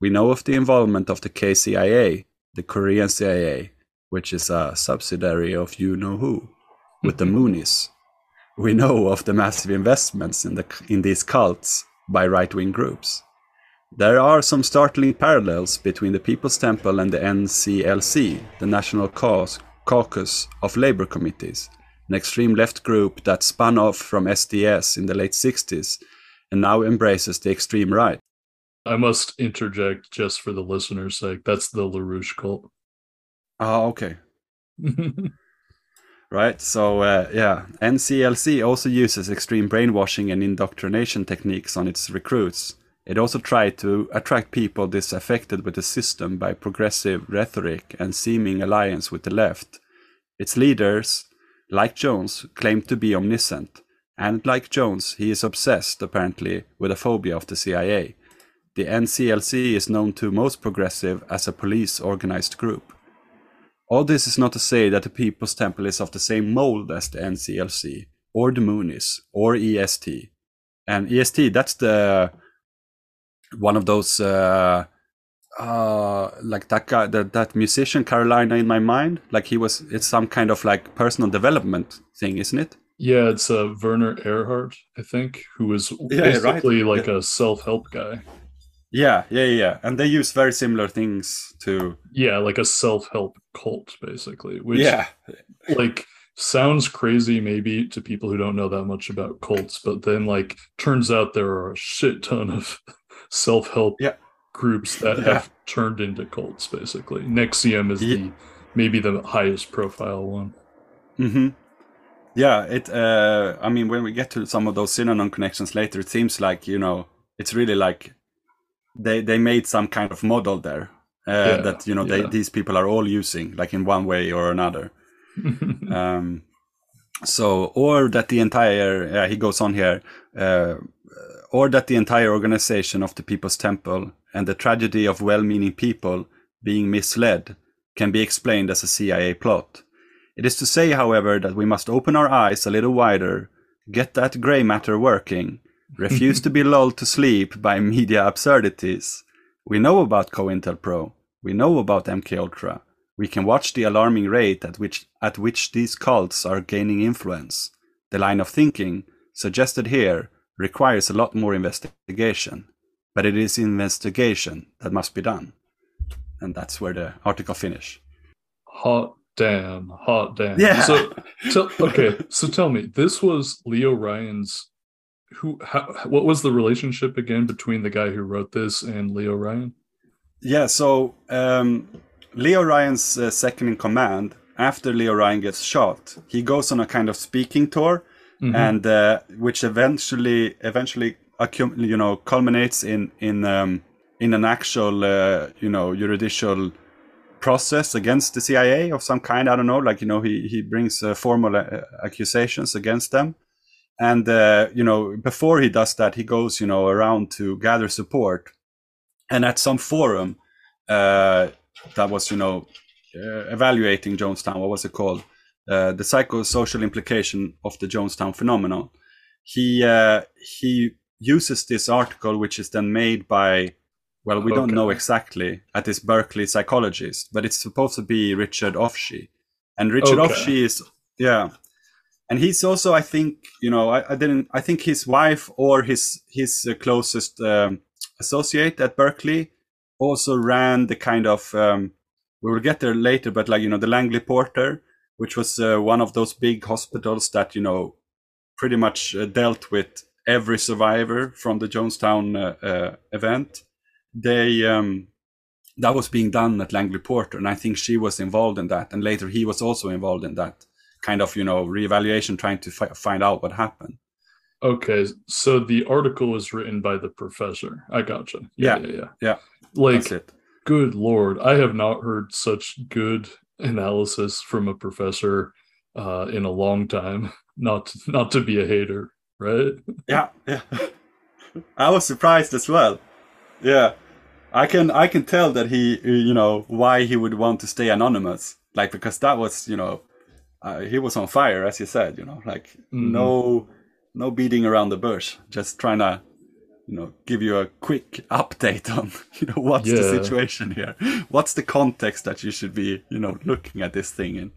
We know of the involvement of the KCIA, the Korean CIA, which is a subsidiary of you-know-who, with the Moonies. We know of the massive investments in these cults by right-wing groups. There are some startling parallels between the People's Temple and the NCLC, the National Caucus of Labor Committees, an extreme left group that spun off from SDS in the late 60s and now embraces the extreme right. I must interject just for the listener's sake. That's the LaRouche cult. Oh, okay. Right, so NCLC also uses extreme brainwashing and indoctrination techniques on its recruits. It also tried to attract people disaffected with the system by progressive rhetoric and seeming alliance with the left. Its leaders, like Jones, claim to be omniscient. And like Jones, he is obsessed, apparently, with a phobia of the CIA. The NCLC is known to most progressive as a police-organized group. All this is not to say that the People's Temple is of the same mold as the NCLC, or the Moonies, or EST. And EST, that's the... one of those, like that guy, that musician, Carolina in My Mind, like it's some kind of like personal development thing, isn't it? Yeah, it's Werner Erhard, I think, who was basically a self-help guy. Yeah. And they use very similar things to... Yeah, like a self-help cult, basically, which like sounds crazy maybe to people who don't know that much about cults, but then like turns out there are a shit ton of... self-help groups that have turned into cults, basically. Nexium is maybe the highest profile one. Mm-hmm. Yeah, it. I mean, when we get to some of those synonym connections later, it seems like, you know, it's really like they made some kind of model there that, you know, these people are all using, like in one way or another. Or that the entire, he goes on here, or that the entire organization of the People's Temple and the tragedy of well-meaning people being misled can be explained as a CIA plot. It is to say, however, that we must open our eyes a little wider, get that grey matter working, refuse to be lulled to sleep by media absurdities. We know about COINTELPRO. We know about MKUltra. We can watch the alarming rate at which these cults are gaining influence. The line of thinking suggested here requires a lot more investigation, but it is investigation that must be done. And that's where the article finishes. Hot damn. Yeah. So tell me, this was Leo Ryan's... what was the relationship again between the guy who wrote this and Leo Ryan? Yeah, so Leo Ryan's second-in-command, after Leo Ryan gets shot, he goes on a kind of speaking tour. Mm-hmm. And which eventually culminates in in an actual, judicial process against the CIA of some kind. I don't know, he brings formal accusations against them. And, before he does that, he goes, around to gather support. And at some forum that was, evaluating Jonestown, what was it called? The psychosocial implication of the Jonestown phenomenon. He uses this article, which is then made by, we don't know exactly, at this Berkeley psychologist, but it's supposed to be Richard Ofshie. And Richard Ofshie is, and he's also, I think, I think his wife or his closest associate at Berkeley also ran the kind of, we will get there later, but the Langley Porter, which was one of those big hospitals that, pretty much dealt with every survivor from the Jonestown event. That was being done at Langley Porter. And I think she was involved in that. And later he was also involved in that kind of, reevaluation, trying to find out what happened. Okay, so the article was written by the professor. I gotcha. Yeah. That's it. Good Lord, I have not heard such good analysis from a professor in a long time. Not to be a hater, right? Yeah. I was surprised as well. Yeah, I can tell that he, why he would want to stay anonymous, because that was, he was on fire, as you said, no beating around the bush, just trying to, give you a quick update on, what's the situation here, what's the context that you should be, looking at this thing in.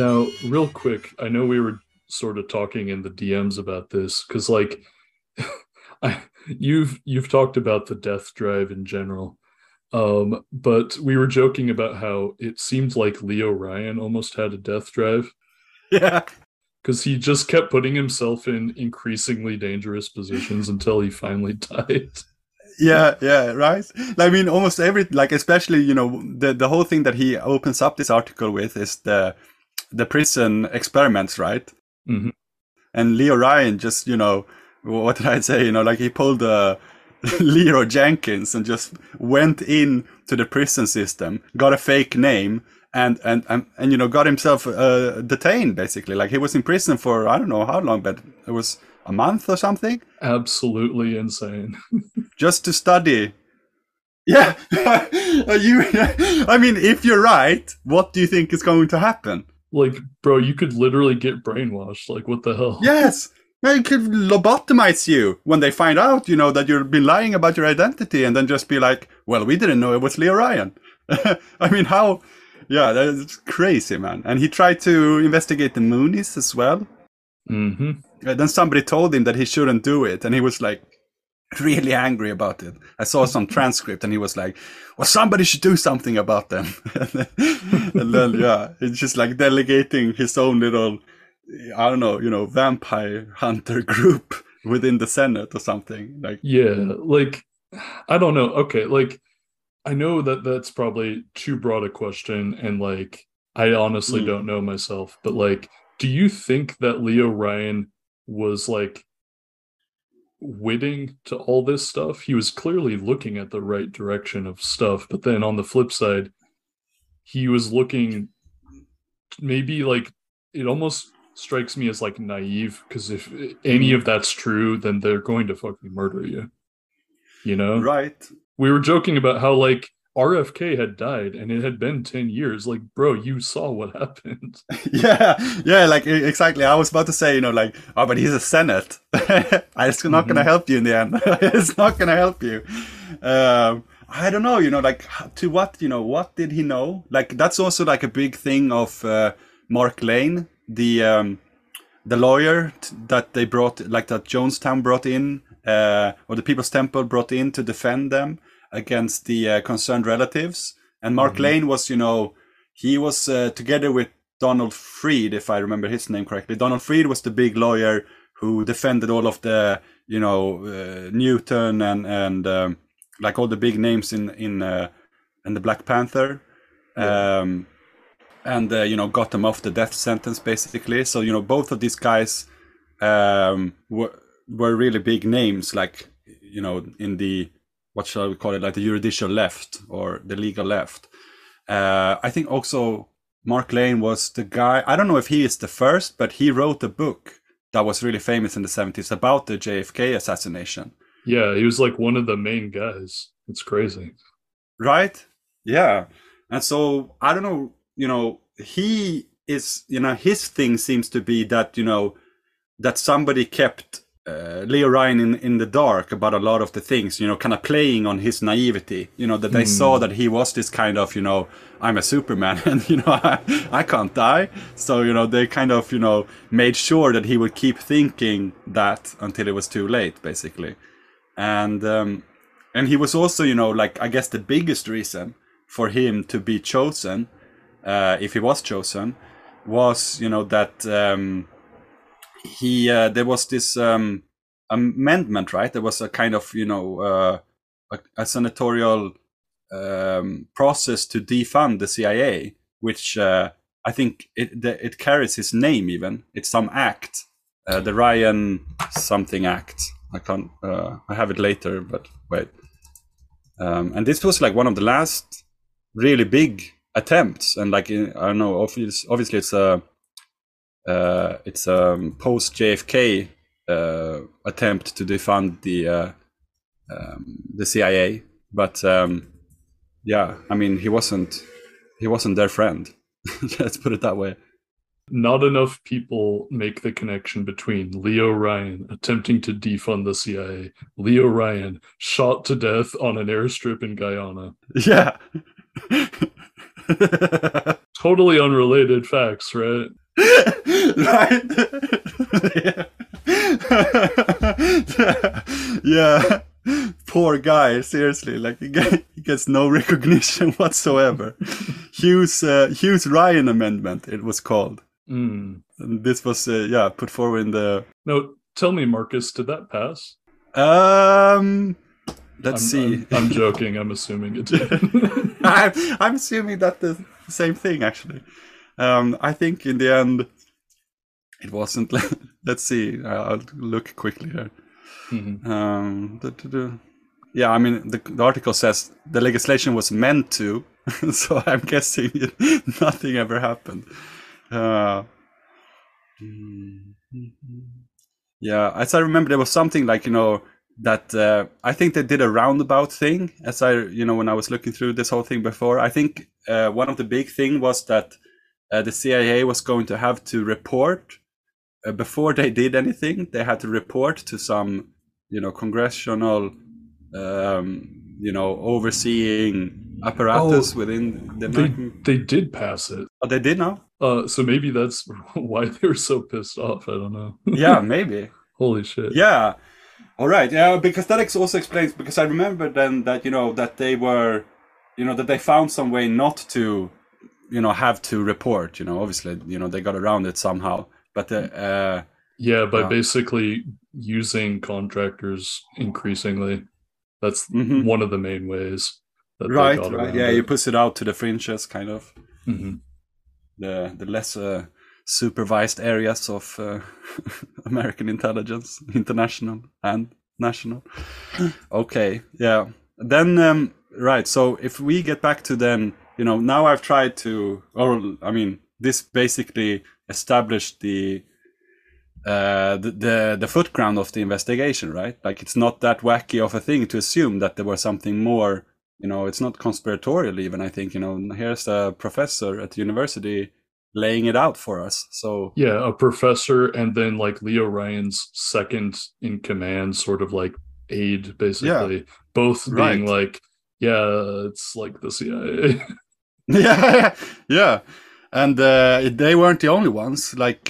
Now, real quick, I know we were sort of talking in the DMs about this because, like, you've talked about the death drive in general, but we were joking about how it seemed like Leo Ryan almost had a death drive. Yeah. Because he just kept putting himself in increasingly dangerous positions until he finally died. Yeah, right? I mean, almost every, like, especially, you know, the whole thing that he opens up this article with is the prison experiments, right? Mm-hmm. And Leo Ryan just, you know, what did I say? You know, like, he pulled Leo Jenkins and just went in to the prison system, got a fake name, and you know, got himself detained, basically. Like, he was in prison for, I don't know how long, but it was a month or something. Absolutely insane. Just to study. Yeah. I mean, if you're right, what do you think is going to happen? Like, bro, you could literally get brainwashed. Like, what the hell? Yes. They could lobotomize you when they find out, you know, that you've been lying about your identity, and then just be like, well, we didn't know it was Leo Ryan. I mean, how... Yeah, that's crazy, man. And he tried to investigate the Moonies as well. Mm-hmm. And then somebody told him that he shouldn't do it, and he was like really angry about it. I saw some transcript, and he was like, well, somebody should do something about them. and then, yeah, it's just like delegating his own little, I don't know, you know, vampire hunter group within the Senate or something. Like, yeah, like, I don't know. Okay, like, I know that that's probably too broad a question, and, like, I honestly don't know myself, but, like, do you think that Leo Ryan was, like, witting to all this stuff? He was clearly looking at the right direction of stuff, but then on the flip side, he was looking maybe, like, it almost strikes me as, like, naive, because if any of that's true, then they're going to fucking murder you, you know? Right. We were joking about how, like, RFK had died and it had been 10 years. Like, bro, you saw what happened. Yeah, like, exactly. I was about to say, you know, like, oh, but he's a Senate. It's not going to help you in the end. It's not going to help you. I don't know, you know, like, to what, you know, what did he know? Like, that's also, like, a big thing of Mark Lane, the lawyer that they brought, like, that Jonestown brought in, or the People's Temple brought in to defend them against the concerned relatives. And Mark Lane was, you know, he was together with Donald Freed, if I remember his name correctly. Donald Freed was the big lawyer who defended all of the, you know, Newton and like all the big names in the Black Panther, and you know, got them off the death sentence, basically. So, you know, both of these guys were really big names, like, you know, in the, what shall we call it, like the judicial left or the legal left. I think also Mark Lane was the guy, I don't know if he is the first, but he wrote a book that was really famous in the 70s about the JFK assassination. Yeah, he was like one of the main guys. It's crazy. Right? Yeah. And so, I don't know, you know, he is, you know, his thing seems to be that, you know, that somebody kept Leo Ryan in the dark about a lot of the things, you know, kind of playing on his naivety, you know, that they saw that he was this kind of, you know, I'm a Superman and, you know, I can't die. So, you know, they kind of, you know, made sure that he would keep thinking that until it was too late, basically. And he was also, you know, like, I guess the biggest reason for him to be chosen, if he was chosen, was, you know, that... He there was this amendment, right? There was a kind of, you know, a senatorial process to defund the CIA, which I think it carries his name even. It's some act, the Ryan something act. I can't. I have it later, but wait. And this was like one of the last really big attempts, and like I don't know. Obviously, it's a. It's a post JFK attempt to defund the CIA, but yeah, I mean, he wasn't their friend. Let's put it that way. Not enough people make the connection between Leo Ryan attempting to defund the CIA, Leo Ryan shot to death on an airstrip in Guyana. Yeah. totally unrelated facts, right? Right? Yeah. Poor guy, seriously, like he gets no recognition whatsoever. Hughes-Ryan amendment, it was called. And this was put forward in the... No, tell me, Marcus, did that pass? Let's see. I'm joking. I'm assuming it did. I'm assuming that the same thing, actually. I think in the end, it wasn't. Let's see. I'll look quickly here. Mm-hmm. Yeah, I mean, the article says the legislation was meant to, so I'm guessing nothing ever happened. Yeah, as I remember, there was something like, you know, that I think they did a roundabout thing, as I, you know, when I was looking through this whole thing before. I think one of the big thing was that the CIA was going to have to report before they did anything. They had to report to some, you know, congressional, you know, overseeing apparatus within the American... They did pass it. Oh, they did now? So maybe that's why they were so pissed off. I don't know. Yeah, maybe. Holy shit. Yeah. All right. Yeah, because that also explains, because I remember then that, you know, that they were, you know, that they found some way not to, you know, have to report, you know, obviously, you know, they got around it somehow. But by basically using contractors increasingly. That's one of the main ways. That right. Yeah, you push it out to the fringes, kind of. Mm-hmm. The less supervised areas of American intelligence, international and national. Okay, yeah. Then, right, so if we get back to then, you know, now I've tried to, or I mean, this basically established the footground of the investigation, right? Like, it's not that wacky of a thing to assume that there was something more. You know, it's not conspiratorial even, I think. You know, here's a professor at the university laying it out for us. So yeah, a professor, and then like Leo Ryan's second in command, sort of like aide, basically. Yeah. Both being like, yeah, it's like the CIA. yeah. And they weren't the only ones. Like,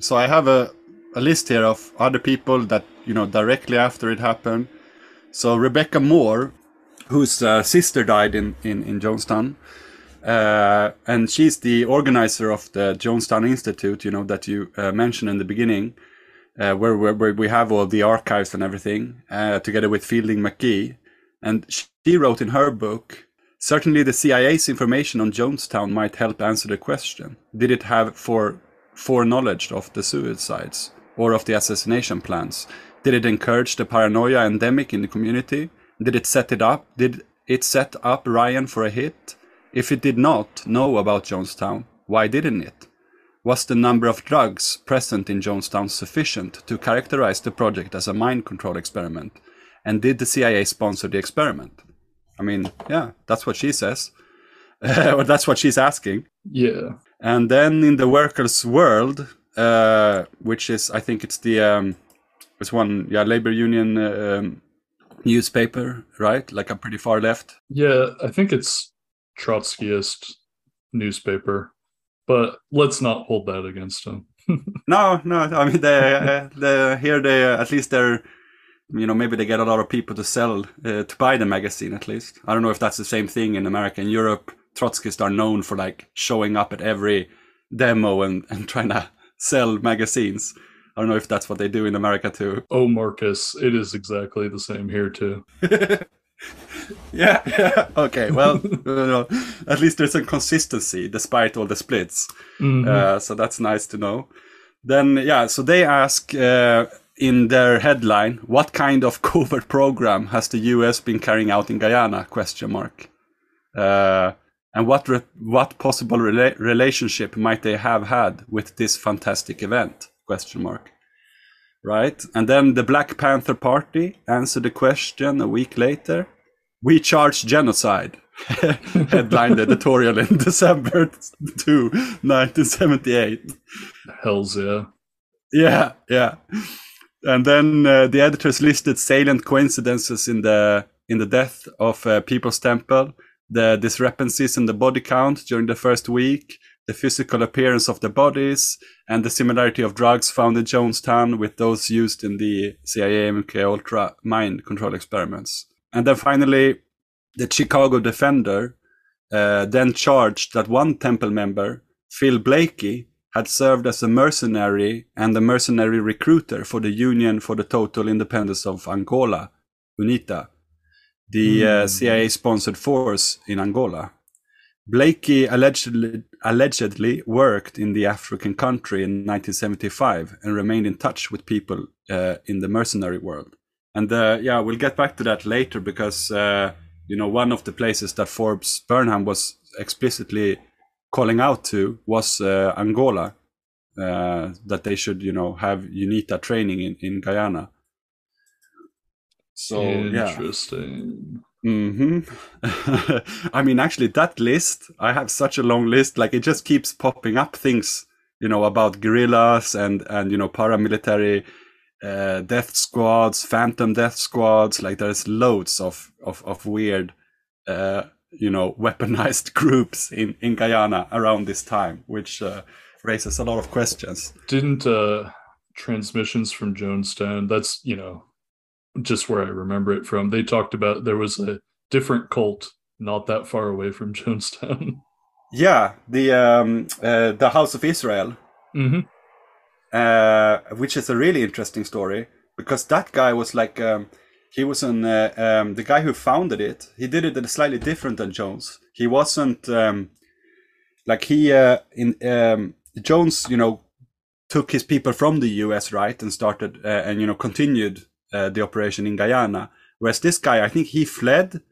so I have a list here of other people that, you know, directly after it happened. So Rebecca Moore, whose sister died in Jonestown. And she's the organizer of the Jonestown Institute, you know, that you mentioned in the beginning, where we have all the archives and everything, together with Fielding McGee. And she wrote in her book, certainly the CIA's information on Jonestown might help answer the question, did it have foreknowledge of the suicides or of the assassination plans? Did it encourage the paranoia endemic in the community? Did it set it up? Did it set up Ryan for a hit? If it did not know about Jonestown, why didn't it? Was the number of drugs present in Jonestown sufficient to characterize the project as a mind control experiment? And did the CIA sponsor the experiment? I mean, yeah, that's what she says. Or that's what she's asking. Yeah. And then in The Workers' World, which is, I think it's the, it's one, yeah, labor union, newspaper, right? Like a pretty far left. Yeah, I think it's Trotskyist newspaper, but let's not hold that against them. No. I mean, they at least they're, you know, maybe they get a lot of people to sell to buy the magazine. At least I don't know if that's the same thing in America and Europe. Trotskyists are known for like showing up at every demo and trying to sell magazines. I don't know if that's what they do in America too. Oh, Marcus, it is exactly the same here too. Yeah. Okay. Well, no. At least there's some consistency despite all the splits. Mm-hmm. So that's nice to know. Then, yeah. So they ask in their headline, "What kind of covert program has the U.S. been carrying out in Guyana?" ? And what possible relationship might they have had with this fantastic event? ? Right? And then the Black Panther Party answered the question a week later. We charge genocide. Headline editorial in December 2, 1978. Hells yeah. Yeah. And then the editors listed salient coincidences in the death of People's Temple, the discrepancies in the body count during the first week, the physical appearance of the bodies, and the similarity of drugs found in Jonestown with those used in the CIA MKUltra mind control experiments. And then finally, the Chicago Defender then charged that one Temple member, Phil Blakey, had served as a mercenary and a mercenary recruiter for the Union for the Total Independence of Angola, UNITA, the CIA-sponsored force in Angola. Blakey allegedly worked in the African country in 1975 and remained in touch with people in the mercenary world. And yeah, we'll get back to that later because, you know, one of the places that Forbes Burnham was explicitly calling out to was Angola, that they should, you know, have UNITA training in Guyana. So, interesting. Yeah. Mm-hmm. I mean, actually, that list, I have such a long list, like it just keeps popping up things, you know, about guerrillas and you know, paramilitary death squads, phantom death squads. Like there's loads of weird, you know, weaponized groups in Guyana around this time, which raises a lot of questions. Didn't transmissions from Jonestown, that's, you know, just where I remember it from, they talked about there was a different cult not that far away from Jonestown. Yeah, the House of Israel, which is a really interesting story because that guy was like, he was an, the guy who founded it, he did it slightly different than Jones. He wasn't like he, Jones, you know, took his people from the US, right, and started and, you know, continued the operation in Guyana, whereas this guy, I think he fled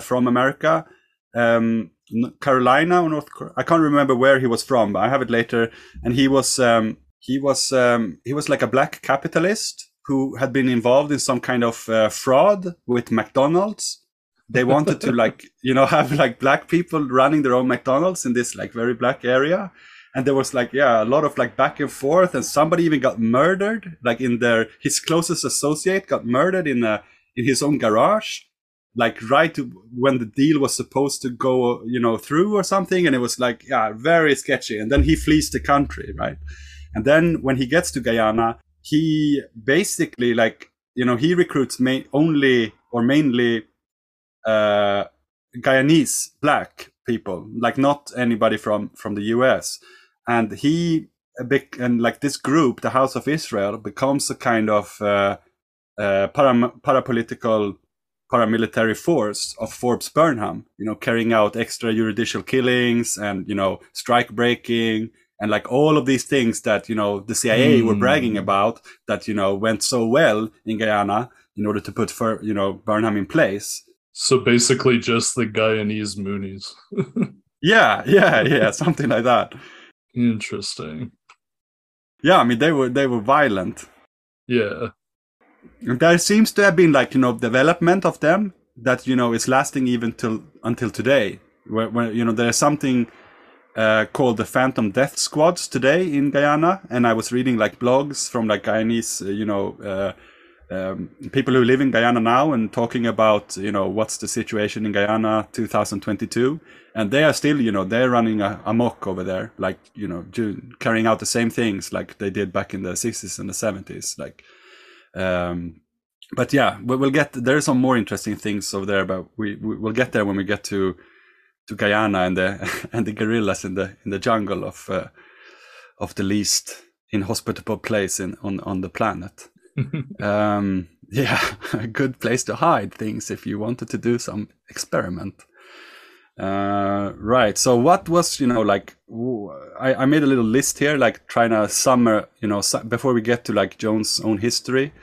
from America, Carolina or North Carolina, I can't remember where he was from, but I have it later. And he was like a black capitalist who had been involved in some kind of fraud with McDonald's. They wanted to, like, you know, have like black people running their own McDonald's in this like very black area. And there was like, yeah, a lot of like back and forth, and somebody even got murdered, like in their, his closest associate got murdered in his own garage, like right when the deal was supposed to go, you know, through or something. And it was like, yeah, very sketchy. And then he flees the country, right? And then when he gets to Guyana, he basically like, you know, he recruits mainly Guyanese black people, like not anybody from the US. And like this group, the House of Israel, becomes a kind of paramilitary force of Forbes Burnham, you know, carrying out extrajudicial killings and, you know, strike breaking and like all of these things that, you know, the CIA were bragging about that, you know, went so well in Guyana in order to put, you know, Burnham in place. So basically just the Guyanese Moonies. yeah, something like that. Interesting. Yeah, I mean, they were violent. Yeah. There seems to have been, like, you know, development of them that, you know, is lasting even until today. Where you know, there's something called the Phantom Death Squads today in Guyana. And I was reading, like, blogs from, like, Guyanese, you know, people who live in Guyana now and talking about, you know, what's the situation in Guyana 2022. And they are still, you know, they're running amok over there, like, you know, carrying out the same things like they did back in the 60s and the 70s. Like, but yeah, we'll get, there are some more interesting things over there, but we'll get there when we get to Guyana and the guerrillas in the jungle of the least inhospitable place on the planet. Yeah, a good place to hide things if you wanted to do some experiment. Right. So what was, you know, like, I made a little list here, like trying to before we get to like Jones' own history,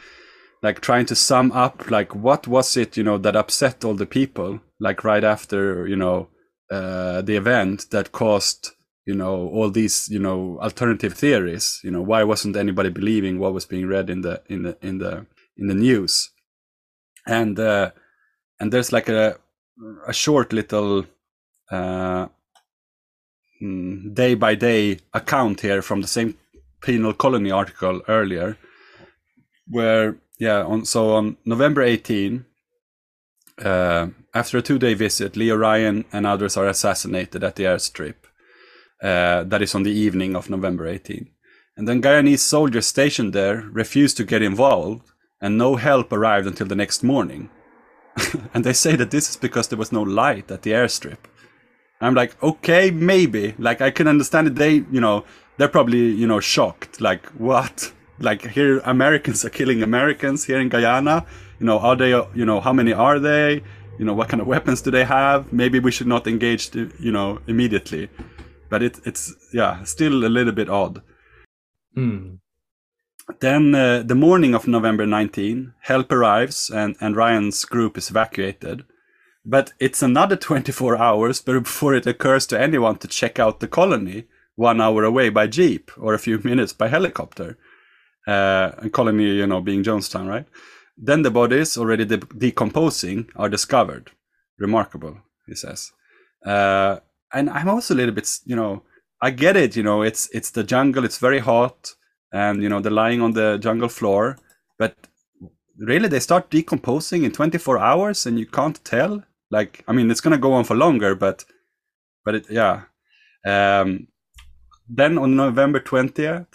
like trying to sum up, like, what was it, you know, that upset all the people, like right after, you know, the event that caused, you know, all these, you know, alternative theories, you know, why wasn't anybody believing what was being read in the news? And there's like a short little day by day account here from the same penal colony article earlier, where, yeah, on November 18, after a 2-day visit, Leo Ryan and others are assassinated at the airstrip. That is on the evening of November 18. And then Guyanese soldiers stationed there refused to get involved, and no help arrived until the next morning. And they say that this is because there was no light at the airstrip. I'm like, okay, maybe. Like, I can understand it. They, you know, they're probably, you know, shocked. Like, what? Like, here Americans are killing Americans here in Guyana. You know, are they, you know, how many are they? You know, what kind of weapons do they have? Maybe we should not engage, you know, immediately. But it's, yeah, still a little bit odd. Mm. Then the morning of November 19, help arrives and Ryan's group is evacuated. But it's another 24 hours before it occurs to anyone to check out the colony 1 hour away by jeep or a few minutes by helicopter. And colony, you know, being Jonestown, right? Then the bodies already decomposing are discovered. Remarkable, he says. And I'm also a little bit, you know, I get it, you know, it's the jungle, it's very hot, and, you know, they're lying on the jungle floor, but really they start decomposing in 24 hours and you can't tell? Like, I mean, it's going to go on for longer, but it, yeah. Then on November 20th,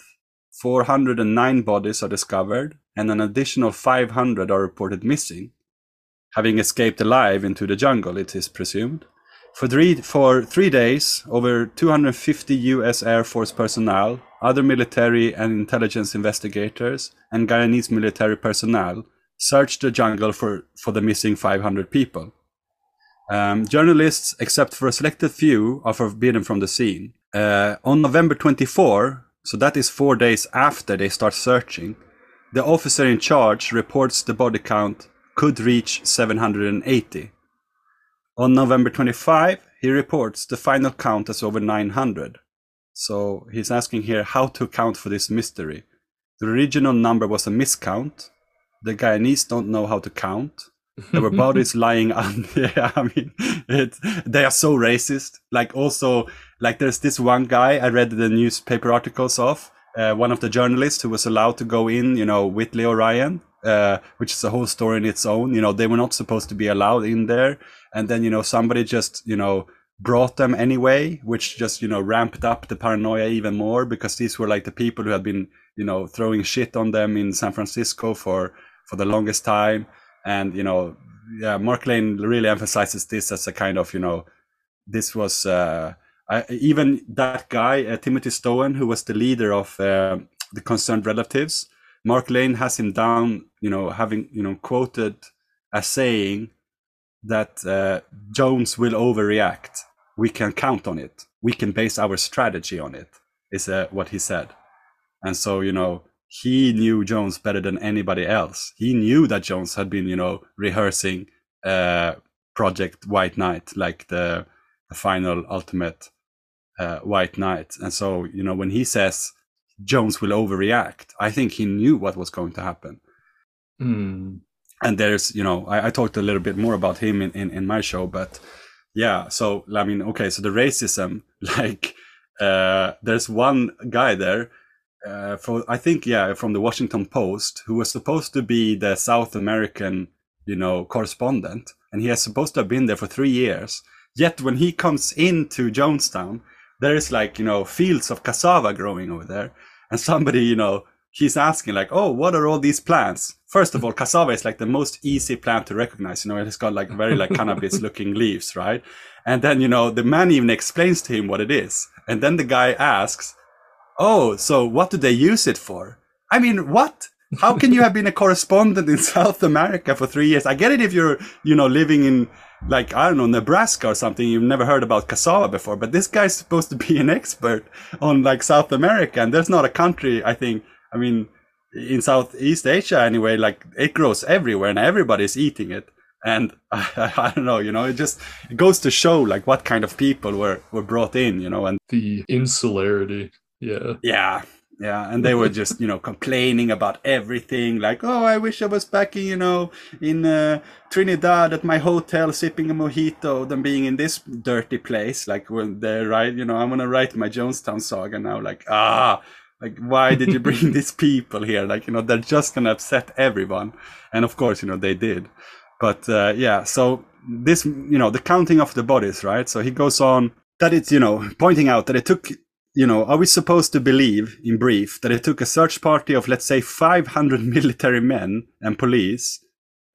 409 bodies are discovered and an additional 500 are reported missing, having escaped alive into the jungle, it is presumed. For three days, over 250 US Air Force personnel, other military and intelligence investigators, and Guyanese military personnel searched the jungle for the missing 500 people. Journalists, except for a selected few, are forbidden from the scene. On November 24, so that is 4 days after they start searching, the officer in charge reports the body count could reach 780. On November 25, he reports the final count as over 900. So he's asking here how to account for this mystery. The original number was a miscount. The Guyanese don't know how to count. There were bodies lying on. Yeah, I mean, they are so racist. Like, also, like, there's this one guy I read the newspaper articles of, one of the journalists who was allowed to go in, you know, with Leo Ryan. Which is a whole story in its own, you know, they were not supposed to be allowed in there. And then, you know, somebody just, you know, brought them anyway, which just, you know, ramped up the paranoia even more because these were like the people who had been, you know, throwing shit on them in San Francisco for the longest time. And, you know, yeah, Mark Lane really emphasizes this as a kind of, you know, this was, even that guy, Timothy Stowen, who was the leader of the Concerned Relatives, Mark Lane has him down, you know, having, you know, quoted as saying that Jones will overreact. We can count on it. We can base our strategy on it, is what he said. And so, you know, he knew Jones better than anybody else. He knew that Jones had been, you know, rehearsing Project White Knight, like the final ultimate White Knight. And so, you know, when he says, Jones will overreact, I think he knew what was going to happen. Mm. And there's, you know, I talked a little bit more about him in my show, but yeah, so I mean, okay, so the racism, like there's one guy there from the Washington Post who was supposed to be the South American, you know, correspondent, and he has supposed to have been there for 3 years. Yet when he comes into Jonestown, there is like, you know, fields of cassava growing over there. And somebody, you know, he's asking like, oh, what are all these plants? First of all, cassava is like the most easy plant to recognize. You know, it has got like very like cannabis looking leaves, right? And then, you know, the man even explains to him what it is. And then the guy asks, oh, so what do they use it for? I mean, what? How can you have been a correspondent in South America for 3 years? I get it if you're, you know, living in, like, I don't know, Nebraska or something. You've never heard about cassava before, but this guy's supposed to be an expert on like South America. And there's not a country, I think, I mean, in Southeast Asia anyway, like it grows everywhere and everybody's eating it. And I don't know, you know, it goes to show like what kind of people were brought in, you know, and the insularity. Yeah. Yeah. Yeah, and they were just, you know, complaining about everything, like, oh, I wish I was back in, you know, in Trinidad at my hotel sipping a mojito than being in this dirty place. Like, when they write, you know, I'm going to write my Jonestown saga now, like, like, why did you bring these people here? Like, you know, they're just going to upset everyone. And of course, you know, they did. But yeah, so this, you know, the counting of the bodies, right? So he goes on that it's, you know, pointing out that it took, you know, are we supposed to believe, in brief, that it took a search party of, let's say, 500 military men and police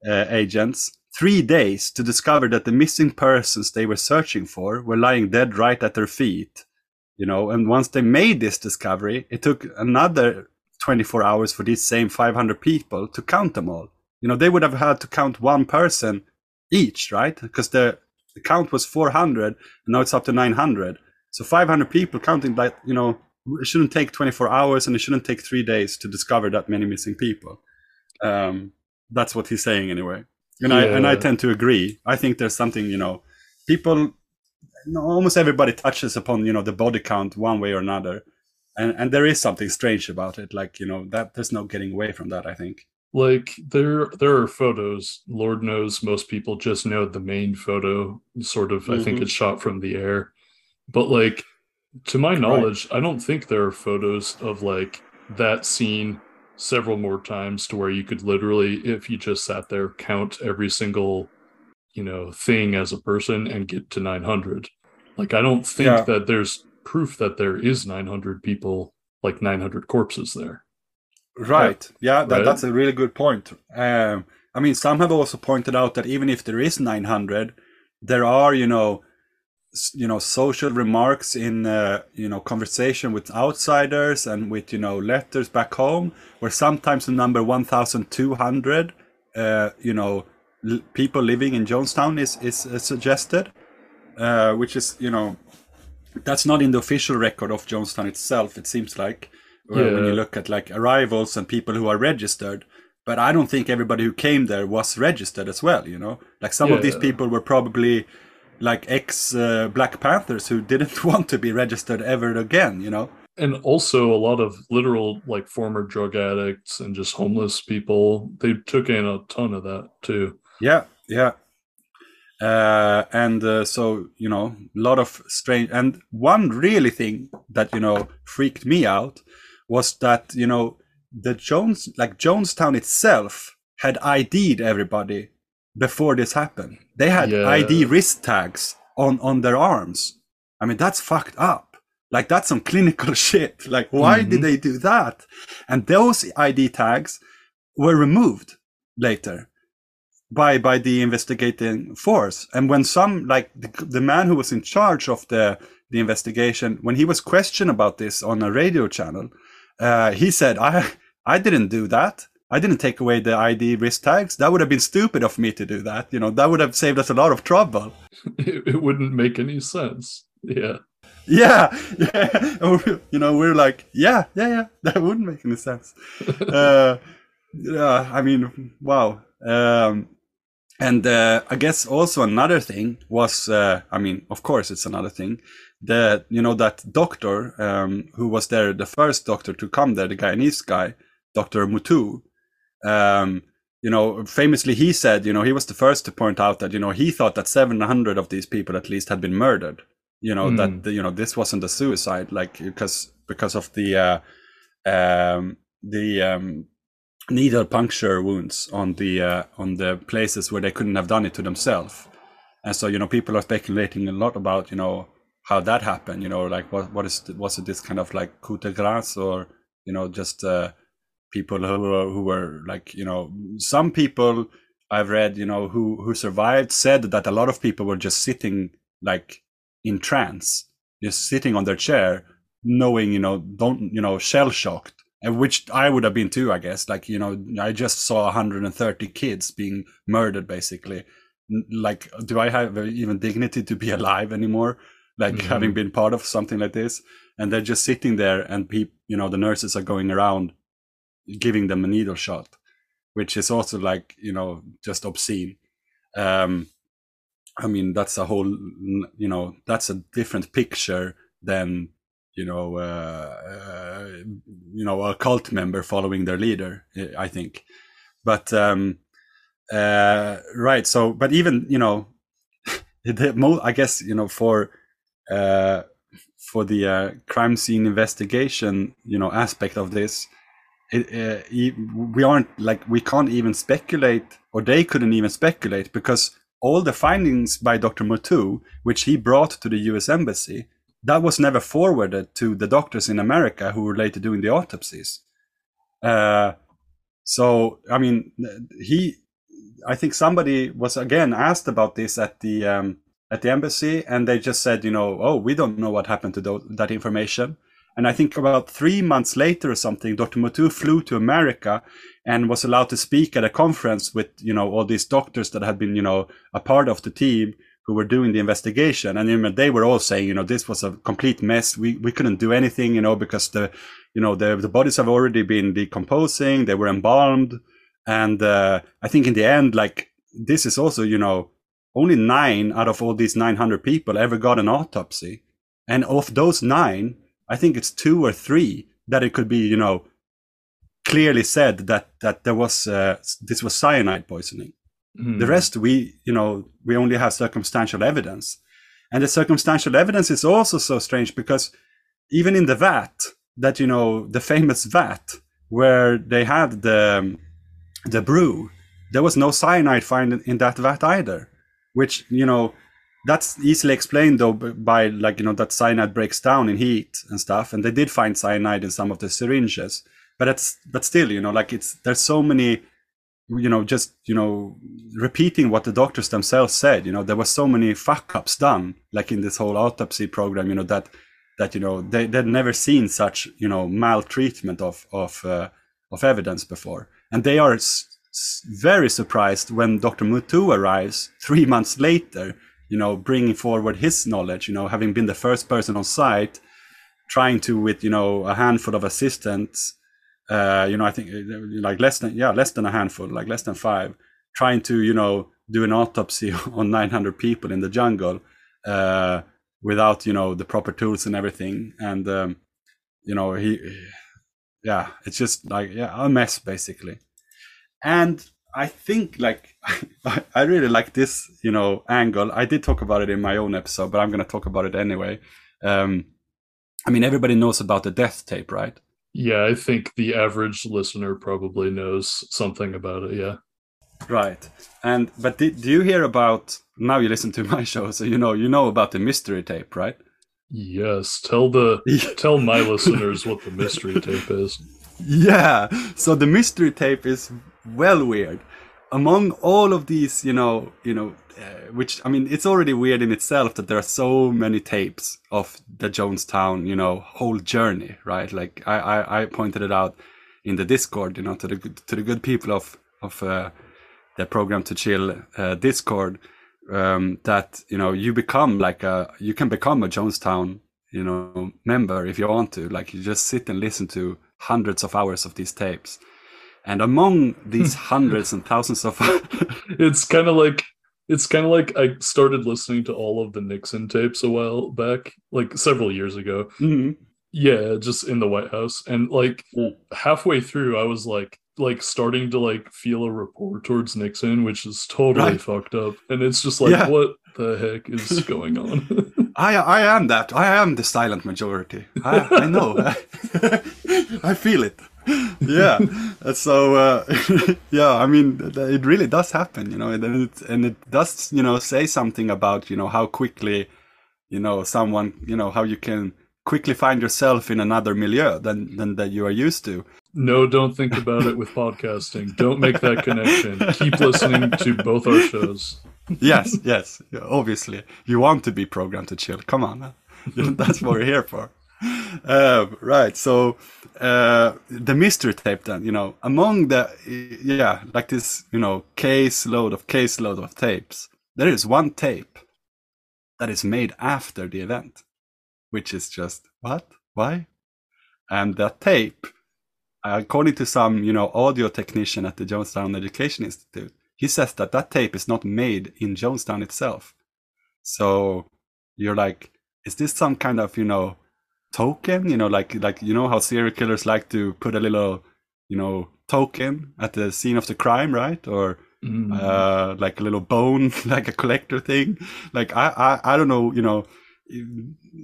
agents 3 days to discover that the missing persons they were searching for were lying dead right at their feet, you know? And once they made this discovery, it took another 24 hours for these same 500 people to count them all. You know, they would have had to count one person each, right? Because the count was 400, and now it's up to 900. So 500 people counting, like, you know, it shouldn't take 24 hours and it shouldn't take 3 days to discover that many missing people. That's what he's saying anyway. And, I tend to agree. I think there's something, you know, people, you know, almost everybody touches upon, you know, the body count one way or another. And there is something strange about it. Like, you know, that there's no getting away from that, I think. Like, there are photos. Lord knows most people just know the main photo, sort of, I think it's shot from the air. But, like, to my knowledge, I don't think there are photos of, like, that scene several more times to where you could literally, if you just sat there, count every single, you know, thing as a person and get to 900. Like, I don't think that there's proof that there is 900 people, like 900 corpses there. Right. Yeah, that's a really good point. I mean, some have also pointed out that even if there is 900, there are, you know, social remarks in, you know, conversation with outsiders and with, you know, letters back home, where sometimes the number 1,200, you know, people living in Jonestown is suggested, which is, you know, that's not in the official record of Jonestown itself, it seems like, when you look at, like, arrivals and people who are registered. But I don't think everybody who came there was registered as well, you know? Like, some of these people were probably, like, ex-Black Panthers who didn't want to be registered ever again, you know? And also a lot of literal, like, former drug addicts and just homeless people. They took in a ton of that, too. Yeah, yeah. So, you know, a lot of strange... And one really thing that, you know, freaked me out was that, you know, the Jonestown itself had ID'd everybody before this happened. They had ID wrist tags on their arms. I mean, that's fucked up. Like, that's some clinical shit. Like, why did they do that? And those ID tags were removed later by the investigating force. And when some, like, the man who was in charge of the investigation, when he was questioned about this on a radio channel, he said, I didn't do that. I didn't take away the ID wrist tags. That would have been stupid of me to do that. You know, that would have saved us a lot of trouble. It wouldn't make any sense. Yeah. Yeah. You know, we're like, yeah. That wouldn't make any sense. I mean, wow. I guess also another thing was, I mean, of course it's another thing, that, you know, that doctor who was there, the first doctor to come there, the Guyanese guy, Dr. Mutu, you know, famously he said, you know, he was the first to point out that, you know, he thought that 700 of these people at least had been murdered, you know, that, you know, this wasn't a suicide, like, because of the needle puncture wounds on the places where they couldn't have done it to themselves. And so, you know, people are speculating a lot about, you know, how that happened, you know, like was it this kind of like coup de grâce, or, you know, just people who were like, you know, some people I've read, you know, who survived said that a lot of people were just sitting like in trance, just sitting on their chair, knowing, you know, shell shocked, and which I would have been too, I guess. Like, you know, I just saw 130 kids being murdered, basically. Like, do I have even dignity to be alive anymore? Like, having been part of something like this, and they're just sitting there, and you know, the nurses are going around giving them a needle shot, which is also, like, you know, just obscene. I mean, that's a whole, you know, that's a different picture than, you know, a cult member following their leader, I think. But right, so, but even, you know, I guess, you know, for the crime scene investigation, you know, aspect of this, we can't even speculate, or they couldn't even speculate, because all the findings by Dr. Motu, which he brought to the US Embassy, that was never forwarded to the doctors in America who were later doing the autopsies. So, I mean, I think somebody was again asked about this at the embassy, and they just said, you know, oh, we don't know what happened to that information. And I think about 3 months later or something, Dr. Motu flew to America and was allowed to speak at a conference with, you know, all these doctors that had been, you know, a part of the team who were doing the investigation. And they were all saying, you know, this was a complete mess. We couldn't do anything, you know, because the bodies have already been decomposing. They were embalmed. And I think in the end, like, this is also, you know, only 9 out of all these 900 people ever got an autopsy. And of those 9, I think it's 2 or 3 that it could be, you know, clearly said that there was this was cyanide poisoning. Mm. The rest, we only have circumstantial evidence. And the circumstantial evidence is also so strange, because even in the vat, that, you know, the famous vat where they had the brew, there was no cyanide found in that vat either, which, you know, that's easily explained though by, like, you know, that cyanide breaks down in heat and stuff, and they did find cyanide in some of the syringes, but still, you know, like, there's so many, you know, just, you know, repeating what the doctors themselves said, you know, there were so many fuck-ups done, like, in this whole autopsy program, you know, that you know, they'd never seen such, you know, maltreatment of evidence before. And they are very surprised when Dr. Motu arrives 3 months later, you know, bringing forward his knowledge, you know, having been the first person on site, trying to, with, you know, a handful of assistants, you know, I think like less than a handful, like less than 5, trying to, you know, do an autopsy on 900 people in the jungle without, you know, the proper tools and everything. And, you know, yeah, it's just like, yeah, a mess basically. And I think, like, I really like this, you know, angle. I did talk about it in my own episode, but I'm going to talk about it anyway. I mean, everybody knows about the death tape, right? Yeah, I think the average listener probably knows something about it, yeah. Right. But do you hear about, now you listen to my show, so you know about the mystery tape, right? Yes, tell my listeners what the mystery tape is. Yeah, so the mystery tape is... well, weird. Among all of these, which, I mean, it's already weird in itself that there are so many tapes of the Jonestown, you know, whole journey, right? Like I pointed it out in the Discord, you know, to the good people of the Program to Chill Discord, that, you know, you can become a Jonestown, you know, member if you want to. Like, you just sit and listen to hundreds of hours of these tapes. And among these hundreds and thousands of, it's kind of like I started listening to all of the Nixon tapes a while back, like several years ago. Mm-hmm. Yeah, just in the White House, and like halfway through, I was like starting to like feel a rapport towards Nixon, which is totally fucked up. And it's just like, what the heck is going on? I am that. I am the silent majority. I know. I feel it. Yeah, so yeah, I mean, it really does happen, you know, and it does, you know, say something about, you know, how quickly, you know, someone, you know, how you can quickly find yourself in another milieu than that you are used to. No, don't think about it with podcasting. Don't make that connection. Keep listening to both our shows. Yes, obviously you want to be programmed to chill. Come on, that's what we're here for. Right, so the mystery tape then, you know, among the, yeah, like this, you know, caseload of tapes, there is one tape that is made after the event, which is just, what? Why? And that tape, according to some, you know, audio technician at the Jonestown Education Institute, he says that tape is not made in Jonestown itself. So you're like, is this some kind of, you know, token, you know, like you know how serial killers like to put a little, you know, token at the scene of the crime, right? Or like a little bone, like a collector thing. Like I don't know, you know,